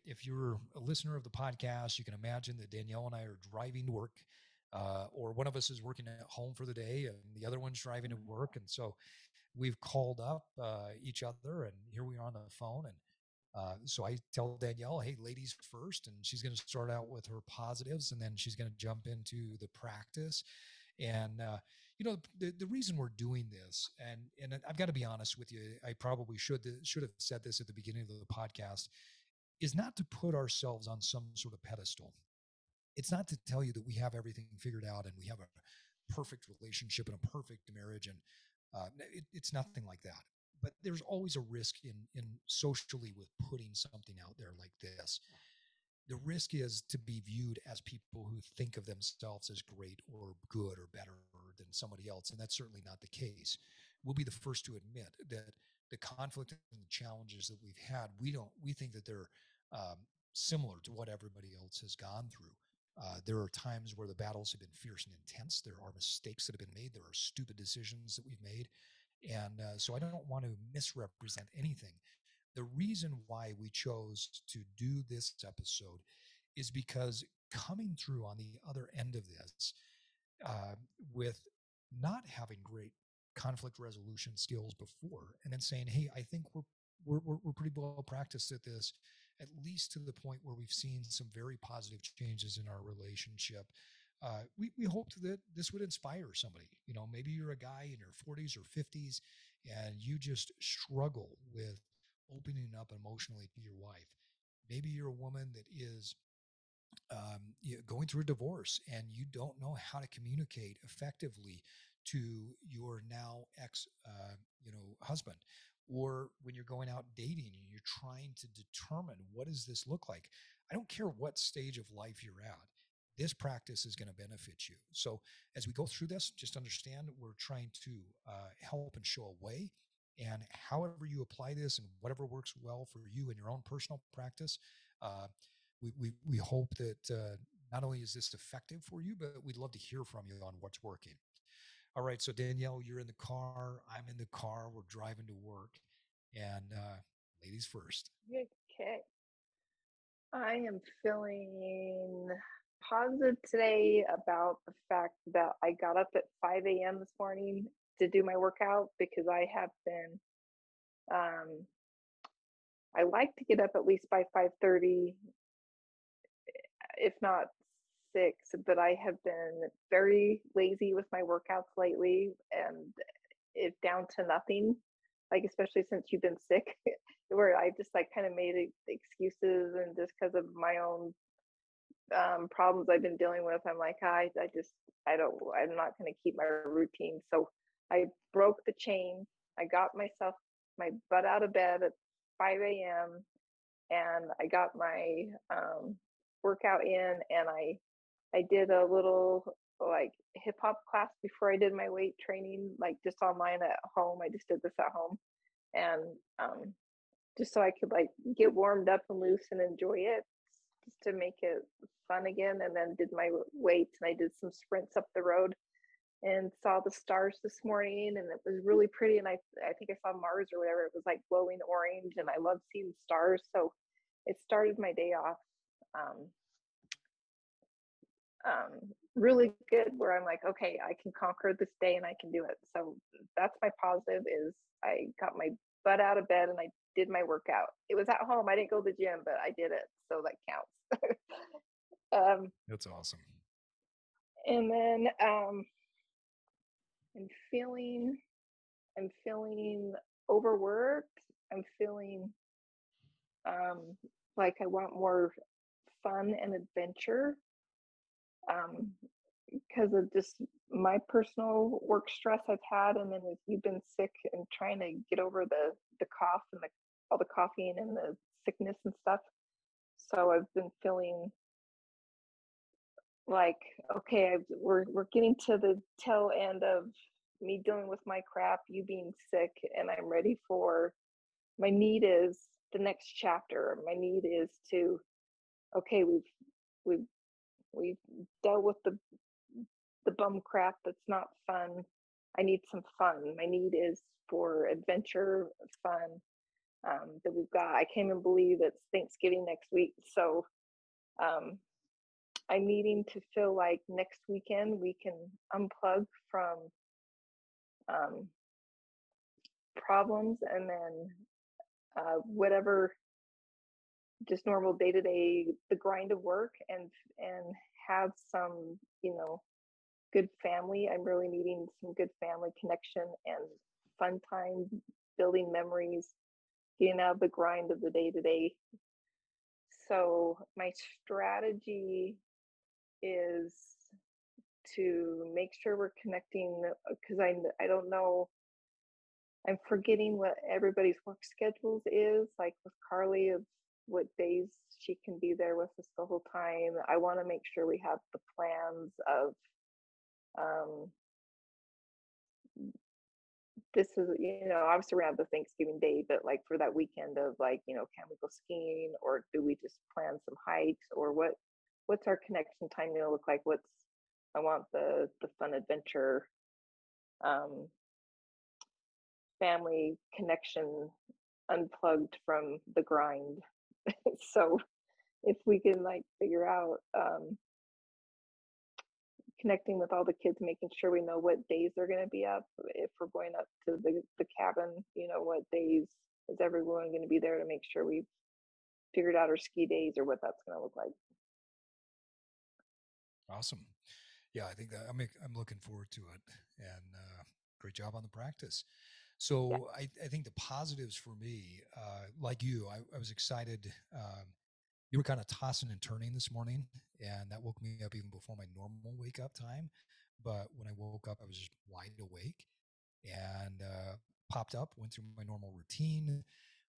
If you're a listener of the podcast, you can imagine that Danielle and I are driving to work, or one of us is working at home for the day and the other one's driving to work. And so we've called up each other, and here we are on the phone. And so I tell Danielle, hey, ladies first, and she's going to start out with her positives, and then she's going to jump into the practice. And, the reason we're doing this, and I've got to be honest with you, I probably should have said this at the beginning of the podcast, is not to put ourselves on some sort of pedestal. It's not to tell you that we have everything figured out and we have a perfect relationship and a perfect marriage. And it's nothing like that. But there's always a risk in socially with putting something out there like this. The risk is to be viewed as people who think of themselves as great or good or better than somebody else. And that's certainly not the case. We'll be the first to admit that the conflict and the challenges that we've had, we think that they're similar to what everybody else has gone through. There are times where the battles have been fierce and intense. There are mistakes that have been made. There are stupid decisions that we've made. And so I don't want to misrepresent anything. The reason why we chose to do this episode is because coming through on the other end of this with not having great conflict resolution skills before, and then saying, hey, I think we're pretty well practiced at this, at least to the point where we've seen some very positive changes in our relationship. We hoped that this would inspire somebody. You know, maybe you're a guy in your 40s or 50s and you just struggle with opening up emotionally to your wife. Maybe you're a woman that is going through a divorce and you don't know how to communicate effectively to your now ex-husband. Or when you're going out dating and you're trying to determine, what does this look like? I don't care what stage of life you're at. This practice is going to benefit you. So as we go through this, just understand we're trying to help and show a way. And however you apply this and whatever works well for you in your own personal practice, we hope that not only is this effective for you, but we'd love to hear from you on what's working. All right, so Danielle, you're in the car. I'm in the car. We're driving to work. And ladies first. Okay. I am feeling positive today about the fact that I got up at 5 a.m. this morning to do my workout, because I have been, I like to get up at least by 5:30, if not 6, but I have been very lazy with my workouts lately, and it's down to nothing, like, especially since you've been sick, where I just like kind of made excuses, and just because of my own problems I've been dealing with, I'm like, I'm not going to keep my routine. So I broke the chain. I got my butt out of bed at 5 a.m. and I got my workout in, and I did a little like hip hop class before I did my weight training, like just online at home. I just did this at home, and just so I could like get warmed up and loose and enjoy it, just to make it fun again. And then did my weights, and I did some sprints up the road and saw the stars this morning, and it was really pretty. And I think I saw Mars or whatever. It was like glowing orange, and I love seeing stars. So it started my day off really good, where I'm like, okay, I can conquer this day and I can do it. So that's my positive, is I got my butt out of bed and I did my workout. It was at home. I didn't go to the gym, but I did it. So that counts. That's awesome. And then I'm feeling overworked. I'm feeling like I want more fun and adventure, because of just my personal work stress I've had, and then if you've been sick and trying to get over the cough and all the coughing and the sickness and stuff. So I've been feeling like, okay, we're getting to the tail end of me dealing with my crap, you being sick, and I'm ready for, my need is the next chapter. My need is to, okay, we've dealt with the bum crap that's not fun. I need some fun. My need is for adventure, fun that we've got. I can't even believe it's Thanksgiving next week. So I'm needing to feel like next weekend we can unplug from problems, and then whatever, just normal day-to-day, the grind of work, and have some, good family. I'm really needing some good family connection and fun time, building memories, getting out of the grind of the day-to-day. So my strategy is to make sure we're connecting, because I don't know, I'm forgetting what everybody's work schedules is, like with Carly, of what days she can be there with us the whole time. I want to make sure we have the plans of this is, obviously around the Thanksgiving day, but like for that weekend of like, can we go skiing, or do we just plan some hikes, or what's our connection time going to look like? I want the fun adventure, family connection, unplugged from the grind. So if we can like figure out connecting with all the kids, making sure we know what days they're going to be up, if we're going up to the cabin, what days is everyone going to be there, to make sure we've figured out our ski days or what that's going to look like. Awesome. Yeah, I think that I'm looking forward to it, and great job on the practice. So yeah. I think the positives for me, like you, I was excited. You were kind of tossing and turning this morning, and that woke me up even before my normal wake up time. But when I woke up, I was just wide awake, and popped up, went through my normal routine.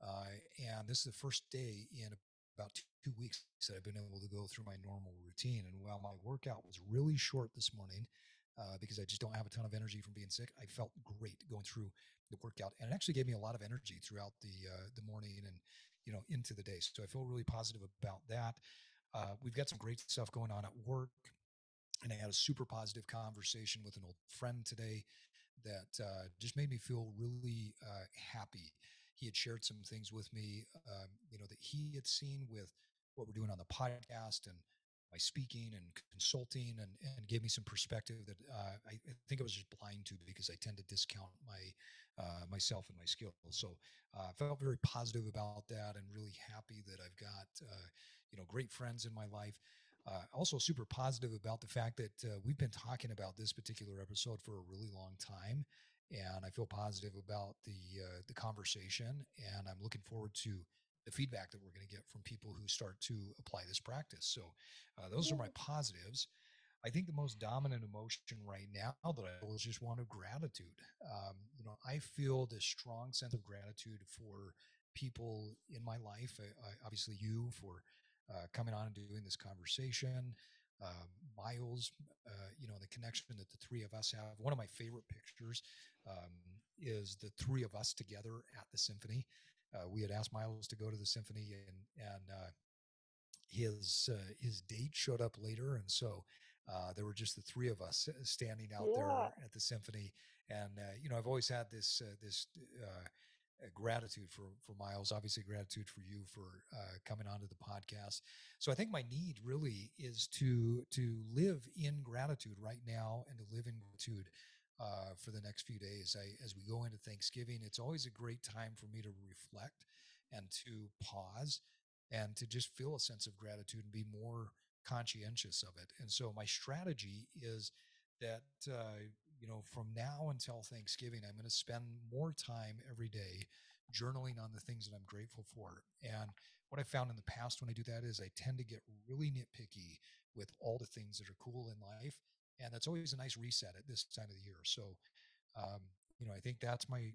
And this is the first day in about 2 weeks that I've been able to go through my normal routine. And while my workout was really short this morning, because I just don't have a ton of energy from being sick, I felt great going through the workout, and it actually gave me a lot of energy throughout the morning and into the day. So I feel really positive about that. We've got some great stuff going on at work, and I had a super positive conversation with an old friend today that just made me feel really happy. He had shared some things with me, that he had seen with what we're doing on the podcast and my speaking and consulting, and gave me some perspective that I think I was just blind to, because I tend to discount myself and my skills. So I felt very positive about that, and really happy that I've got, great friends in my life. Also super positive about the fact that we've been talking about this particular episode for a really long time, and I feel positive about the conversation, and I'm looking forward to the feedback that we're going to get from people who start to apply this practice. So those are my positives. I think the most dominant emotion right now that I feel is just one of gratitude. I feel this strong sense of gratitude for people in my life. Obviously you, for coming on and doing this conversation, Miles, the connection that the three of us have. One of my favorite pictures is the three of us together at the symphony. We had asked Miles to go to the symphony, and his date showed up later, and so there were just the three of us standing out there at the symphony. And I've always had this gratitude for Miles, obviously gratitude for you for coming onto the podcast. So I think my need really is to live in gratitude right now and to live in gratitude for the next few days. As we go into Thanksgiving, it's always a great time for me to reflect and to pause and to just feel a sense of gratitude and be more conscientious of it. And so my strategy is that, you know, from now until Thanksgiving, I'm going to spend more time every day journaling on the things that I'm grateful for. And what I found in the past when I do that is I tend to get really nitpicky with all the things that are cool in life. And that's always a nice reset at this time of the year. So, you know, I think that's my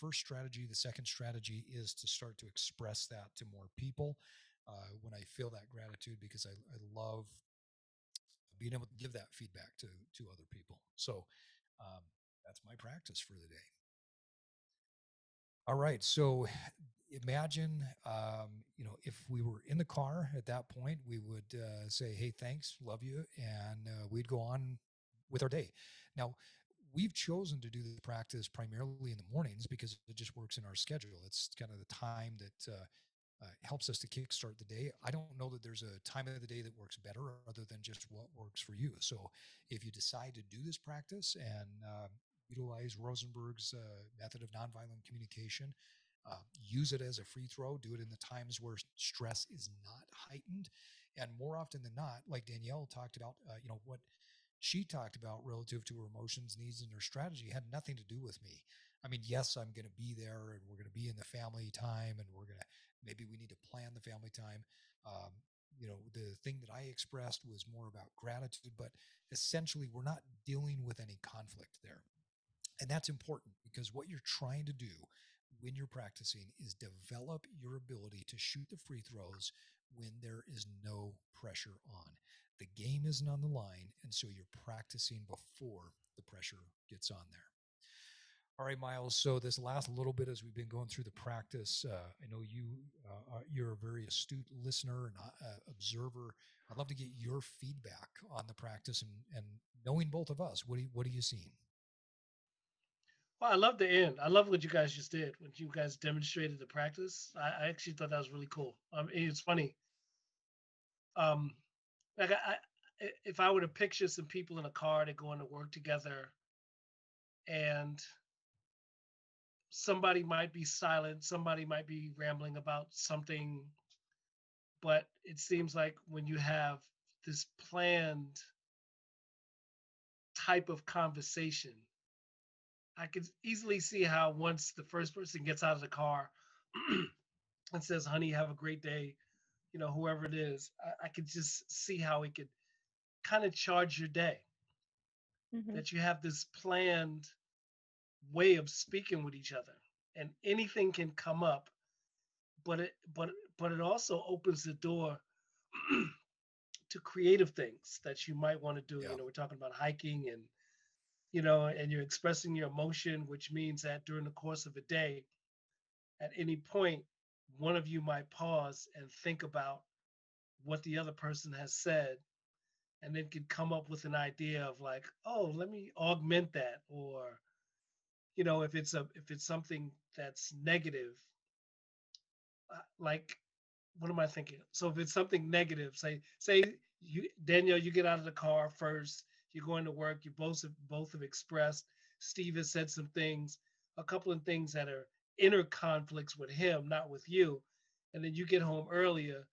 first strategy. The second strategy is to start to express that to more people when I feel that gratitude, because I love being able to give that feedback to other people. So that's my practice for the day. All right. So imagine, you know, if we were in the car at that point, we would say, hey, thanks, love you. And we'd go on with our day. Now, we've chosen to do the practice primarily in the mornings because it just works in our schedule. It's kind of the time that helps us to kickstart the day. I don't know that there's a time of the day that works better other than just what works for you. So if you decide to do this practice and utilize Rosenberg's method of nonviolent communication, use it as a free throw, do it in the times where stress is not heightened. And more often than not, like Danielle talked about, you know, what she talked about relative to her emotions, needs, and her strategy had nothing to do with me. I mean, yes, I'm going to be there and we're going to be in the family time and we're going to, maybe we need to plan the family time. You know, the thing that I expressed was more about gratitude, but essentially we're not dealing with any conflict there. And that's important because what you're trying to do when you're practicing is develop your ability to shoot the free throws when there is no pressure on. The game isn't on the line, and so you're practicing before the pressure gets on there. All right, Miles, so this last little bit as we've been going through the practice, I know you're a very astute listener and observer. I'd love to get your feedback on the practice and knowing both of us, what are you seeing? Well, I love the end. I love what you guys just did when you guys demonstrated the practice. I actually thought that was really cool. It's funny. Like if I were to picture some people in a car that go into work together, and somebody might be silent, somebody might be rambling about something, but it seems like when you have this planned type of conversation, I could easily see how once the first person gets out of the car and says, honey, have a great day, you know, whoever it is, I could just see how it could kind of charge your day. Mm-hmm. That you have this planned way of speaking with each other and anything can come up, but it also opens the door to creative things that you might want to do. Yeah. You know, we're talking about hiking and, you know, and you're expressing your emotion, which means that during the course of a day, at any point, one of you might pause and think about what the other person has said, and then could come up with an idea of like, oh, let me augment that. Or, you know, if it's something that's negative, like, what am I thinking? So if it's something negative, say you, Danielle, you get out of the car first, you're going to work, you both have expressed, Steve has said some things, a couple of things that are inner conflicts with him, not with you. And then you get home earlier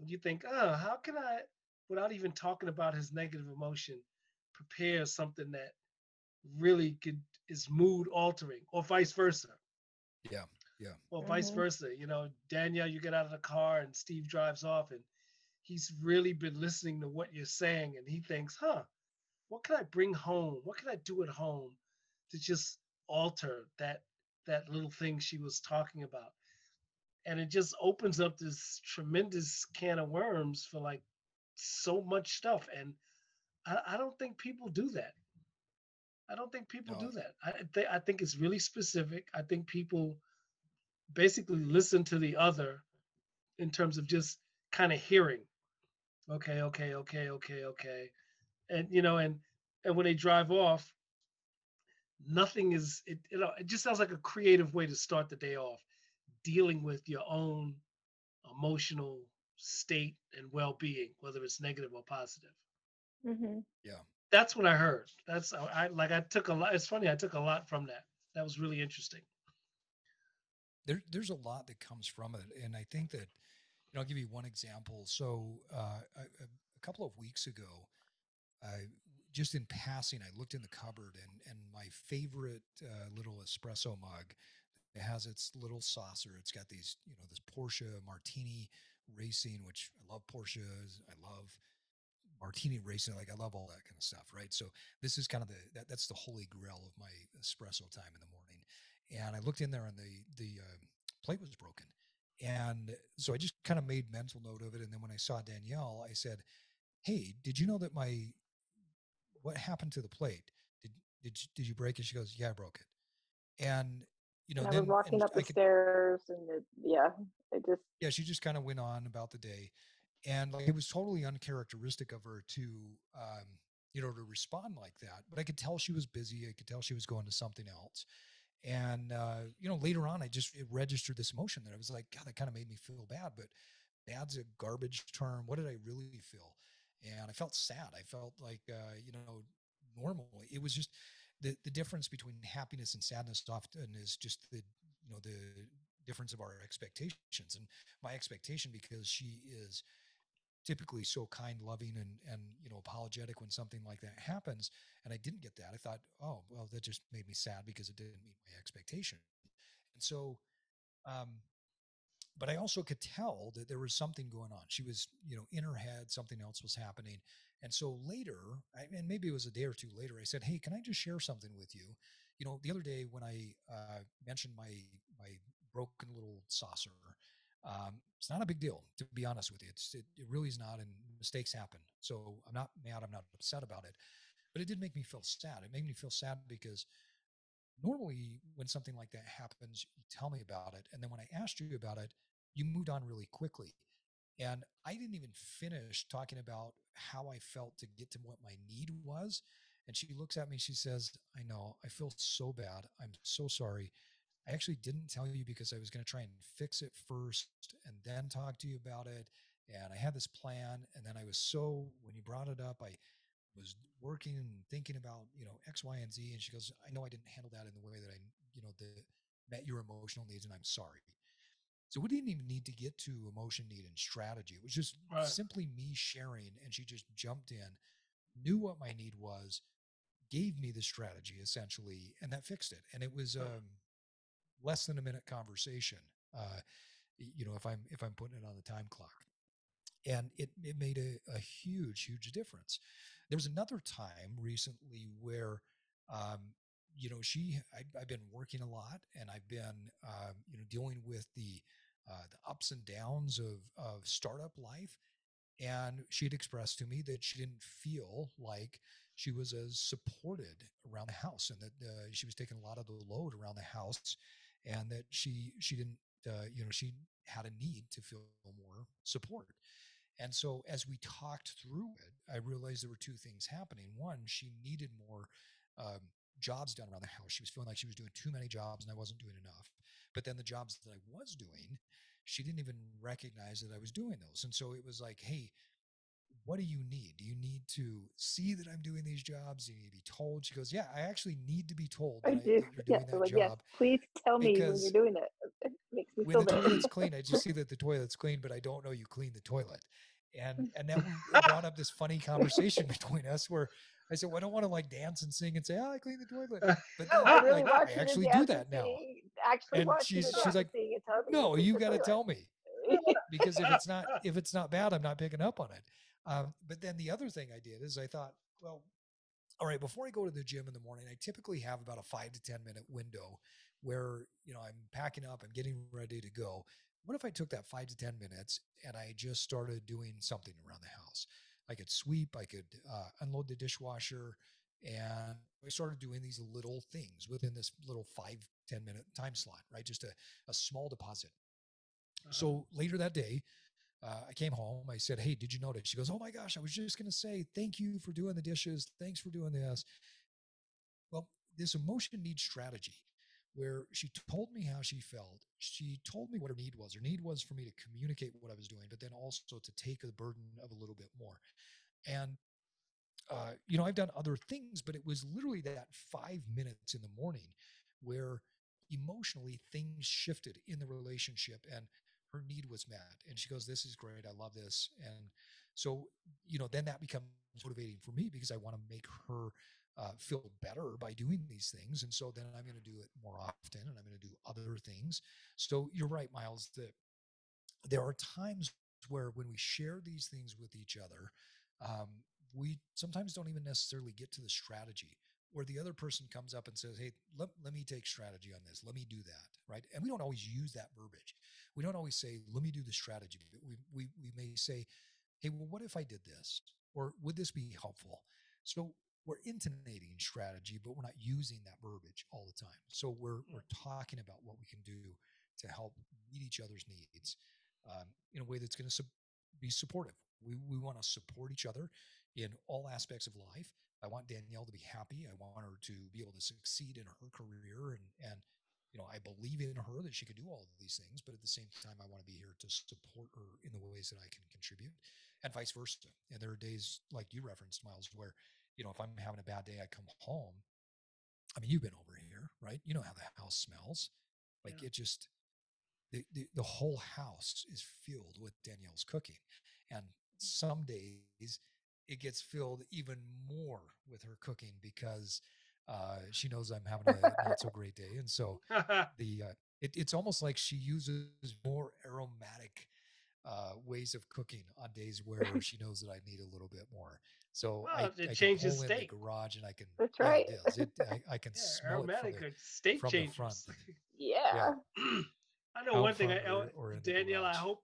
and you think, oh, how can I, without even talking about his negative emotion, prepare something that really is mood altering, or vice versa. Yeah, yeah. Or vice versa. You know, Danielle, you get out of the car and Steve drives off and he's really been listening to what you're saying. And he thinks, huh, what can I bring home? What can I do at home to just alter that little thing she was talking about? And it just opens up this tremendous can of worms for like so much stuff. And I don't think people do that. I don't think people do that. I think it's really specific. I think people basically listen to the other in terms of just kind of hearing, okay. And, you know, and when they drive off, nothing is, it just sounds like a creative way to start the day off, dealing with your own emotional state and well-being, whether it's negative or positive. Mm-hmm. Yeah. That's what I heard. That's, I took a lot. It's funny, I took a lot from that. That was really interesting. There's a lot that comes from it. And I think that, you know, I'll give you one example. So a couple of weeks ago, just in passing, I looked in the cupboard and my favorite little espresso mug, it has its little saucer. It's got these, you know, this Porsche Martini Racing, which I love Porsches. I love Martini Racing. Like, I love all that kind of stuff, right? So this is kind of that's the holy grail of my espresso time in the morning. And I looked in there and the plate was broken. And so I just kind of made mental note of it. And then when I saw Danielle, I said, hey, did you know that what happened to the plate? Did you break it? She goes, yeah, I broke it. And, you know, then walking up the stairs and she just kind of went on about the day. And like, it was totally uncharacteristic of her to, you know, to respond like that. But I could tell she was busy. I could tell she was going to something else. And, you know, later on, it registered this emotion that I was like, God, that kind of made me feel bad, but bad's a garbage term. What did I really feel? And I felt sad. I felt like, you know, normal. It was just the difference between happiness and sadness often is just the difference of our expectations. And my expectation, because she is typically so kind, loving, and, you know, apologetic when something like that happens. And I didn't get that. I thought, oh, well, that just made me sad because it didn't meet my expectation. And so, but I also could tell that there was something going on. She was, you know, in her head, something else was happening. And so later, and maybe it was a day or two later, I said, hey, can I just share something with you? You know, the other day when I mentioned my broken little saucer, it's not a big deal, to be honest with you. It really is not, and mistakes happen. So I'm not mad. I'm not upset about it. But it did make me feel sad. It made me feel sad because normally when something like that happens, you tell me about it. And then when I asked you about it, you moved on really quickly. And I didn't even finish talking about how I felt to get to what my need was. And she looks at me, she says, I know, I feel so bad. I'm so sorry. I actually didn't tell you because I was going to try and fix it first and then talk to you about it. And I had this plan. And then when you brought it up, I was working and thinking about, you know, X, Y, and Z. And she goes, I know I didn't handle that in the way that I, you know, met your emotional needs, and I'm sorry. So we didn't even need to get to emotion, need, and strategy. It was just simply me sharing. And she just jumped in, knew what my need was, gave me the strategy essentially, and that fixed it. And it was less than a minute conversation, you know, if I'm putting it on the time clock. And it made a huge, huge difference. There was another time recently where, you know, I've been working a lot, and I've been, you know, dealing with the ups and downs of startup life. And she had expressed to me that she didn't feel like she was as supported around the house, and that she was taking a lot of the load around the house, and that she didn't, you know, she had a need to feel more support. And so as we talked through it, I realized there were two things happening. One, she needed more jobs done around the house. She was feeling like she was doing too many jobs and I wasn't doing enough. But then the jobs that I was doing, she didn't even recognize that I was doing those. And so it was like, hey, what do you need? Do you need to see that I'm doing these jobs? Do you need to be told? She goes, yeah, I actually need to be told that you're doing that job. Yes, please tell me when you're doing it. It makes me feel bad. The toilet's clean, I just see that the toilet's clean, but I don't know you clean the toilet. And that brought up this funny conversation between us where I said, well, I don't want to like dance and sing and say, oh, I clean the toilet. But no, I actually do that now. Actually, and she's like, no, you got to tell me. Because if it's not bad, I'm not picking up on it. But then the other thing I did is I thought, well, all right, before I go to the gym in the morning, I typically have about a 5 to 10 minute window where, you know, I'm packing up, I'm getting ready to go. What if I took that 5 to 10 minutes and I just started doing something around the house? I could sweep, I could unload the dishwasher. And I started doing these little things within this little 5-10 minute time slot, right? Just a small deposit. Uh-huh. So later that day, I came home. I said, hey, did you notice? She goes, oh my gosh, I was just going to say, thank you for doing the dishes. Thanks for doing this. Well, this emotion needs strategy, where she told me how she felt. She told me what her need was. Her need was for me to communicate what I was doing, but then also to take the burden of a little bit more. And, you know, I've done other things, but it was literally that 5 minutes in the morning where emotionally things shifted in the relationship and her need was met. And she goes, this is great. I love this. And so, you know, then that becomes motivating for me because I want to make her feel better by doing these things. And so then I'm going to do it more often and I'm going to do other things. So you're right, Miles, that there are times where when we share these things with each other, we sometimes don't even necessarily get to the strategy, where the other person comes up and says, hey, let me take strategy on this. Let me do that, right? And we don't always use that verbiage. We don't always say, let me do the strategy. We may say, hey, well, what if I did this? Or would this be helpful? So we're intonating strategy, but we're not using that verbiage all the time. So we're talking about what we can do to help meet each other's needs in a way that's going to be supportive. We want to support each other in all aspects of life. I want Danielle to be happy. I want her to be able to succeed in her career. And you know, I believe in her that she can do all of these things, but at the same time, I want to be here to support her in the ways that I can contribute, and vice versa. And there are days like you referenced, Miles, where, you know, if I'm having a bad day, I come home. I mean, you've been over here, right? You know how the house smells. Like, yeah. It just, the whole house is filled with Danielle's cooking. And some days it gets filled even more with her cooking because she knows I'm having a not so great day. And so it's almost like she uses more aromatic ways of cooking on days where she knows that I need a little bit more. So I can pull in the garage and I can, that's right. Yeah, I can smell aromatic it from the front. Yeah. Yeah. I know one thing, Danielle, I hope,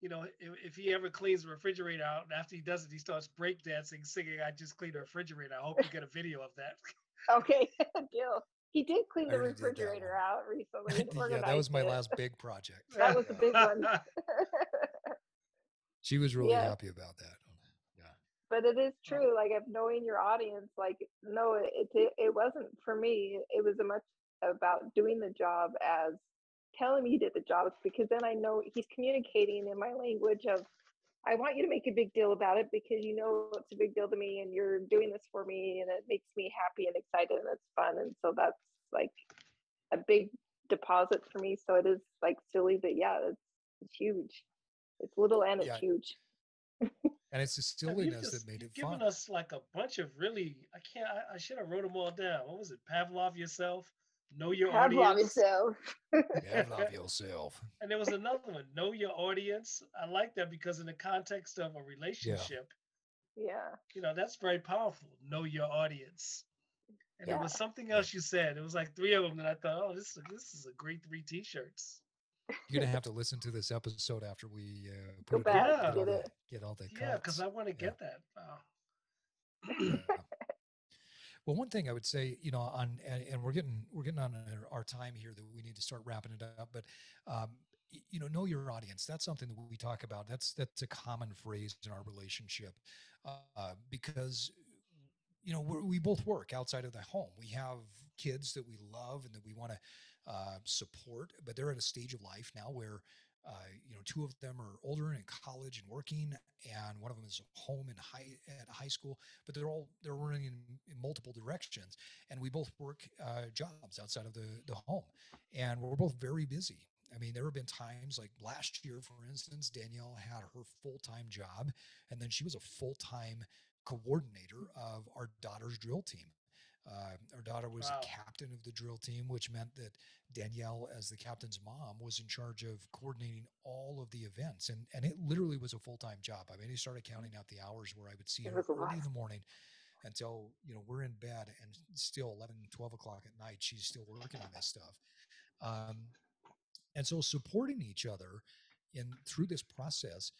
you know, if he ever cleans the refrigerator out, and after he does it, he starts breakdancing, singing, I just cleaned the refrigerator. I hope you get a video of that. Okay, deal. He did clean the refrigerator out recently. Yeah, that was my last big project. That was the big one. She was really happy about that. Yeah. But it is true, like, of knowing your audience, like, no, it wasn't for me. It was a much about doing the job as telling me he did the job, because then I know he's communicating in my language of, I want you to make a big deal about it because you know it's a big deal to me and you're doing this for me and it makes me happy and excited and it's fun. And so that's like a big deposit for me. So it is like silly, but yeah, it's huge. It's little and it's huge. And it's the silliness that made it fun. Giving us like a bunch of really, I should have wrote them all down. What was it? Pavlov yourself. Know your audience. Love yourself. And there was another one. Know your audience. I like that because in the context of a relationship, you know, that's very powerful. Know your audience. And there was something else you said. It was like three of them that I thought, oh, this is a great three t-shirts. You're going to have to listen to this episode after we put it out. Get all that. Yeah, because I want to get that. Wow. Well, one thing I would say, you know, and we're getting on our time here that we need to start wrapping it up. But, you know your audience. That's something that we talk about. That's a common phrase in our relationship because, you know, we both work outside of the home. We have kids that we love and that we want to support, but they're at a stage of life now where, you know, two of them are older and in college and working, and one of them is home and at high school, but they're running in multiple directions. And we both work jobs outside of the home, and we're both very busy. I mean, there have been times like last year, for instance, Danielle had her full-time job, and then she was a full-time coordinator of our daughter's drill team. Our daughter was a captain of the drill team, which meant that Danielle, as the captain's mom, was in charge of coordinating all of the events. And it literally was a full-time job. I mean, I started counting out the hours where I would see her early in the morning until, you know, we're in bed, and still 11, 12 o'clock at night, she's still working on this stuff. And so supporting each other through this process,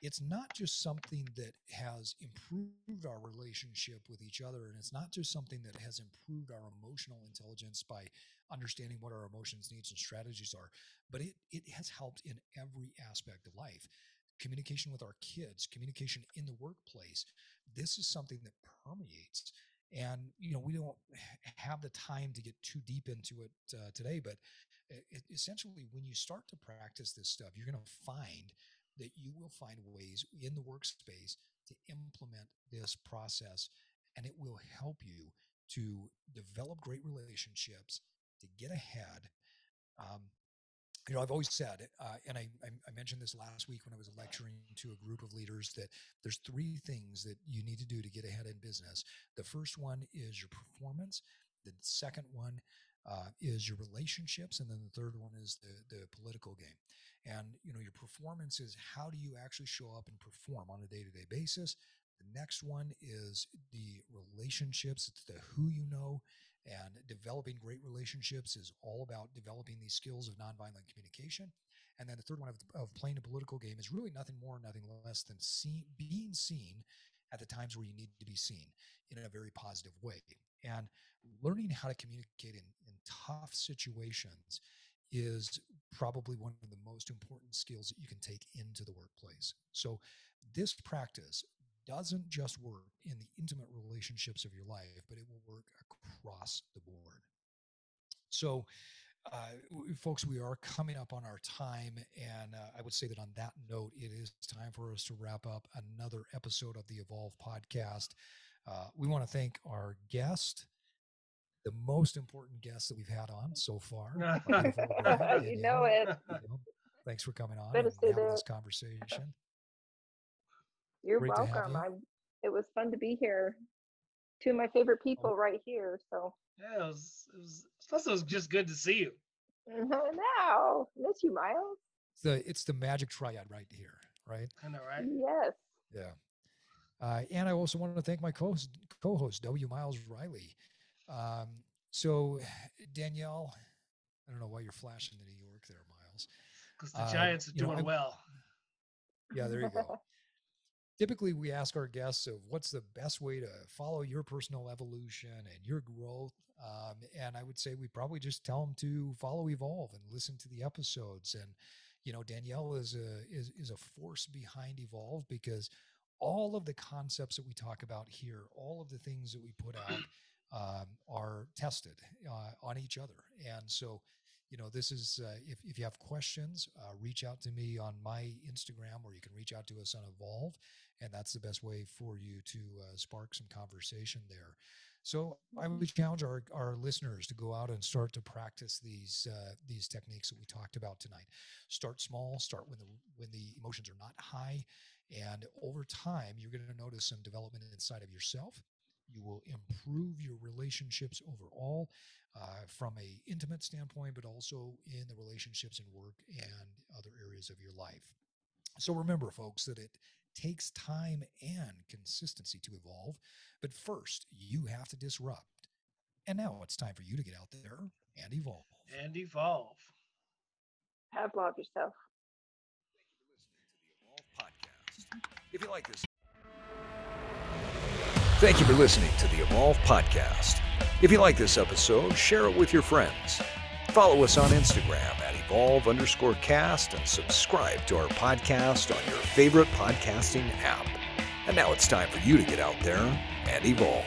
it's not just something that has improved our relationship with each other, and it's not just something that has improved our emotional intelligence by understanding what our emotions, needs, and strategies are, but it has helped in every aspect of life. Communication with our kids, communication in the workplace, this is something that permeates And, you know, we don't have the time to get too deep into it today, but essentially when you start to practice this stuff, you're going to find that you will find ways in the workspace to implement this process, and it will help you to develop great relationships, to get ahead. You know, I've always said, and I mentioned this last week when I was lecturing to a group of leaders, that there's three things that you need to do to get ahead in business. The first one is your performance. The second one is your relationships. And then the third one is the political game. And, you know, your performance is how do you actually show up and perform on a day-to-day basis? The next one is the relationships. It's the who you know, and developing great relationships is all about developing these skills of nonviolent communication. And then the third one of playing a political game is really nothing more, nothing less than being seen at the times where you need to be seen in a very positive way. And learning how to communicate in tough situations is probably one of the most important skills that you can take into the workplace. So this practice doesn't just work in the intimate relationships of your life, but it will work across the board. So folks, we are coming up on our time. And I would say that on that note, it is time for us to wrap up another episode of the Evolve podcast. We want to thank our guest, the most important guest that we've had on so far. You know it. You know, thanks for coming on and having this conversation. You're great. Welcome. You. It was fun to be here. Two of my favorite people right here. So yeah, plus it was just good to see you. No, miss you, Miles. It's the magic triad right here, right? I know, right? Yes. Yeah. And I also wanted to thank my co-host W. Miles Riley. So Danielle, I don't know why you're flashing to New York there, Miles. Because the Giants are doing well. Yeah, there you go. Typically, we ask our guests of what's the best way to follow your personal evolution and your growth. And I would say we probably just tell them to follow Evolve and listen to the episodes. And, you know, Danielle is a force behind Evolve, because all of the concepts that we talk about here, all of the things that we put out are tested on each other. And so, you know, this is, if you have questions, reach out to me on my Instagram, or you can reach out to us on Evolve. And that's the best way for you to spark some conversation there. So I would challenge our listeners to go out and start to practice these techniques that we talked about tonight. Start small, start when the emotions are not high. And over time, you're going to notice some development inside of yourself. You will improve your relationships overall from an intimate standpoint, but also in the relationships in work and other areas of your life. So remember, folks, that it takes time and consistency to evolve. But first, you have to disrupt. And now it's time for you to get out there and evolve. And evolve. Pavlov yourself. Thank you for listening to the Evolve podcast. If you like this. Thank you for listening to the Evolve Podcast. If you like this episode, share it with your friends. Follow us on Instagram at Evolve_cast and subscribe to our podcast on your favorite podcasting app. And now it's time for you to get out there and evolve.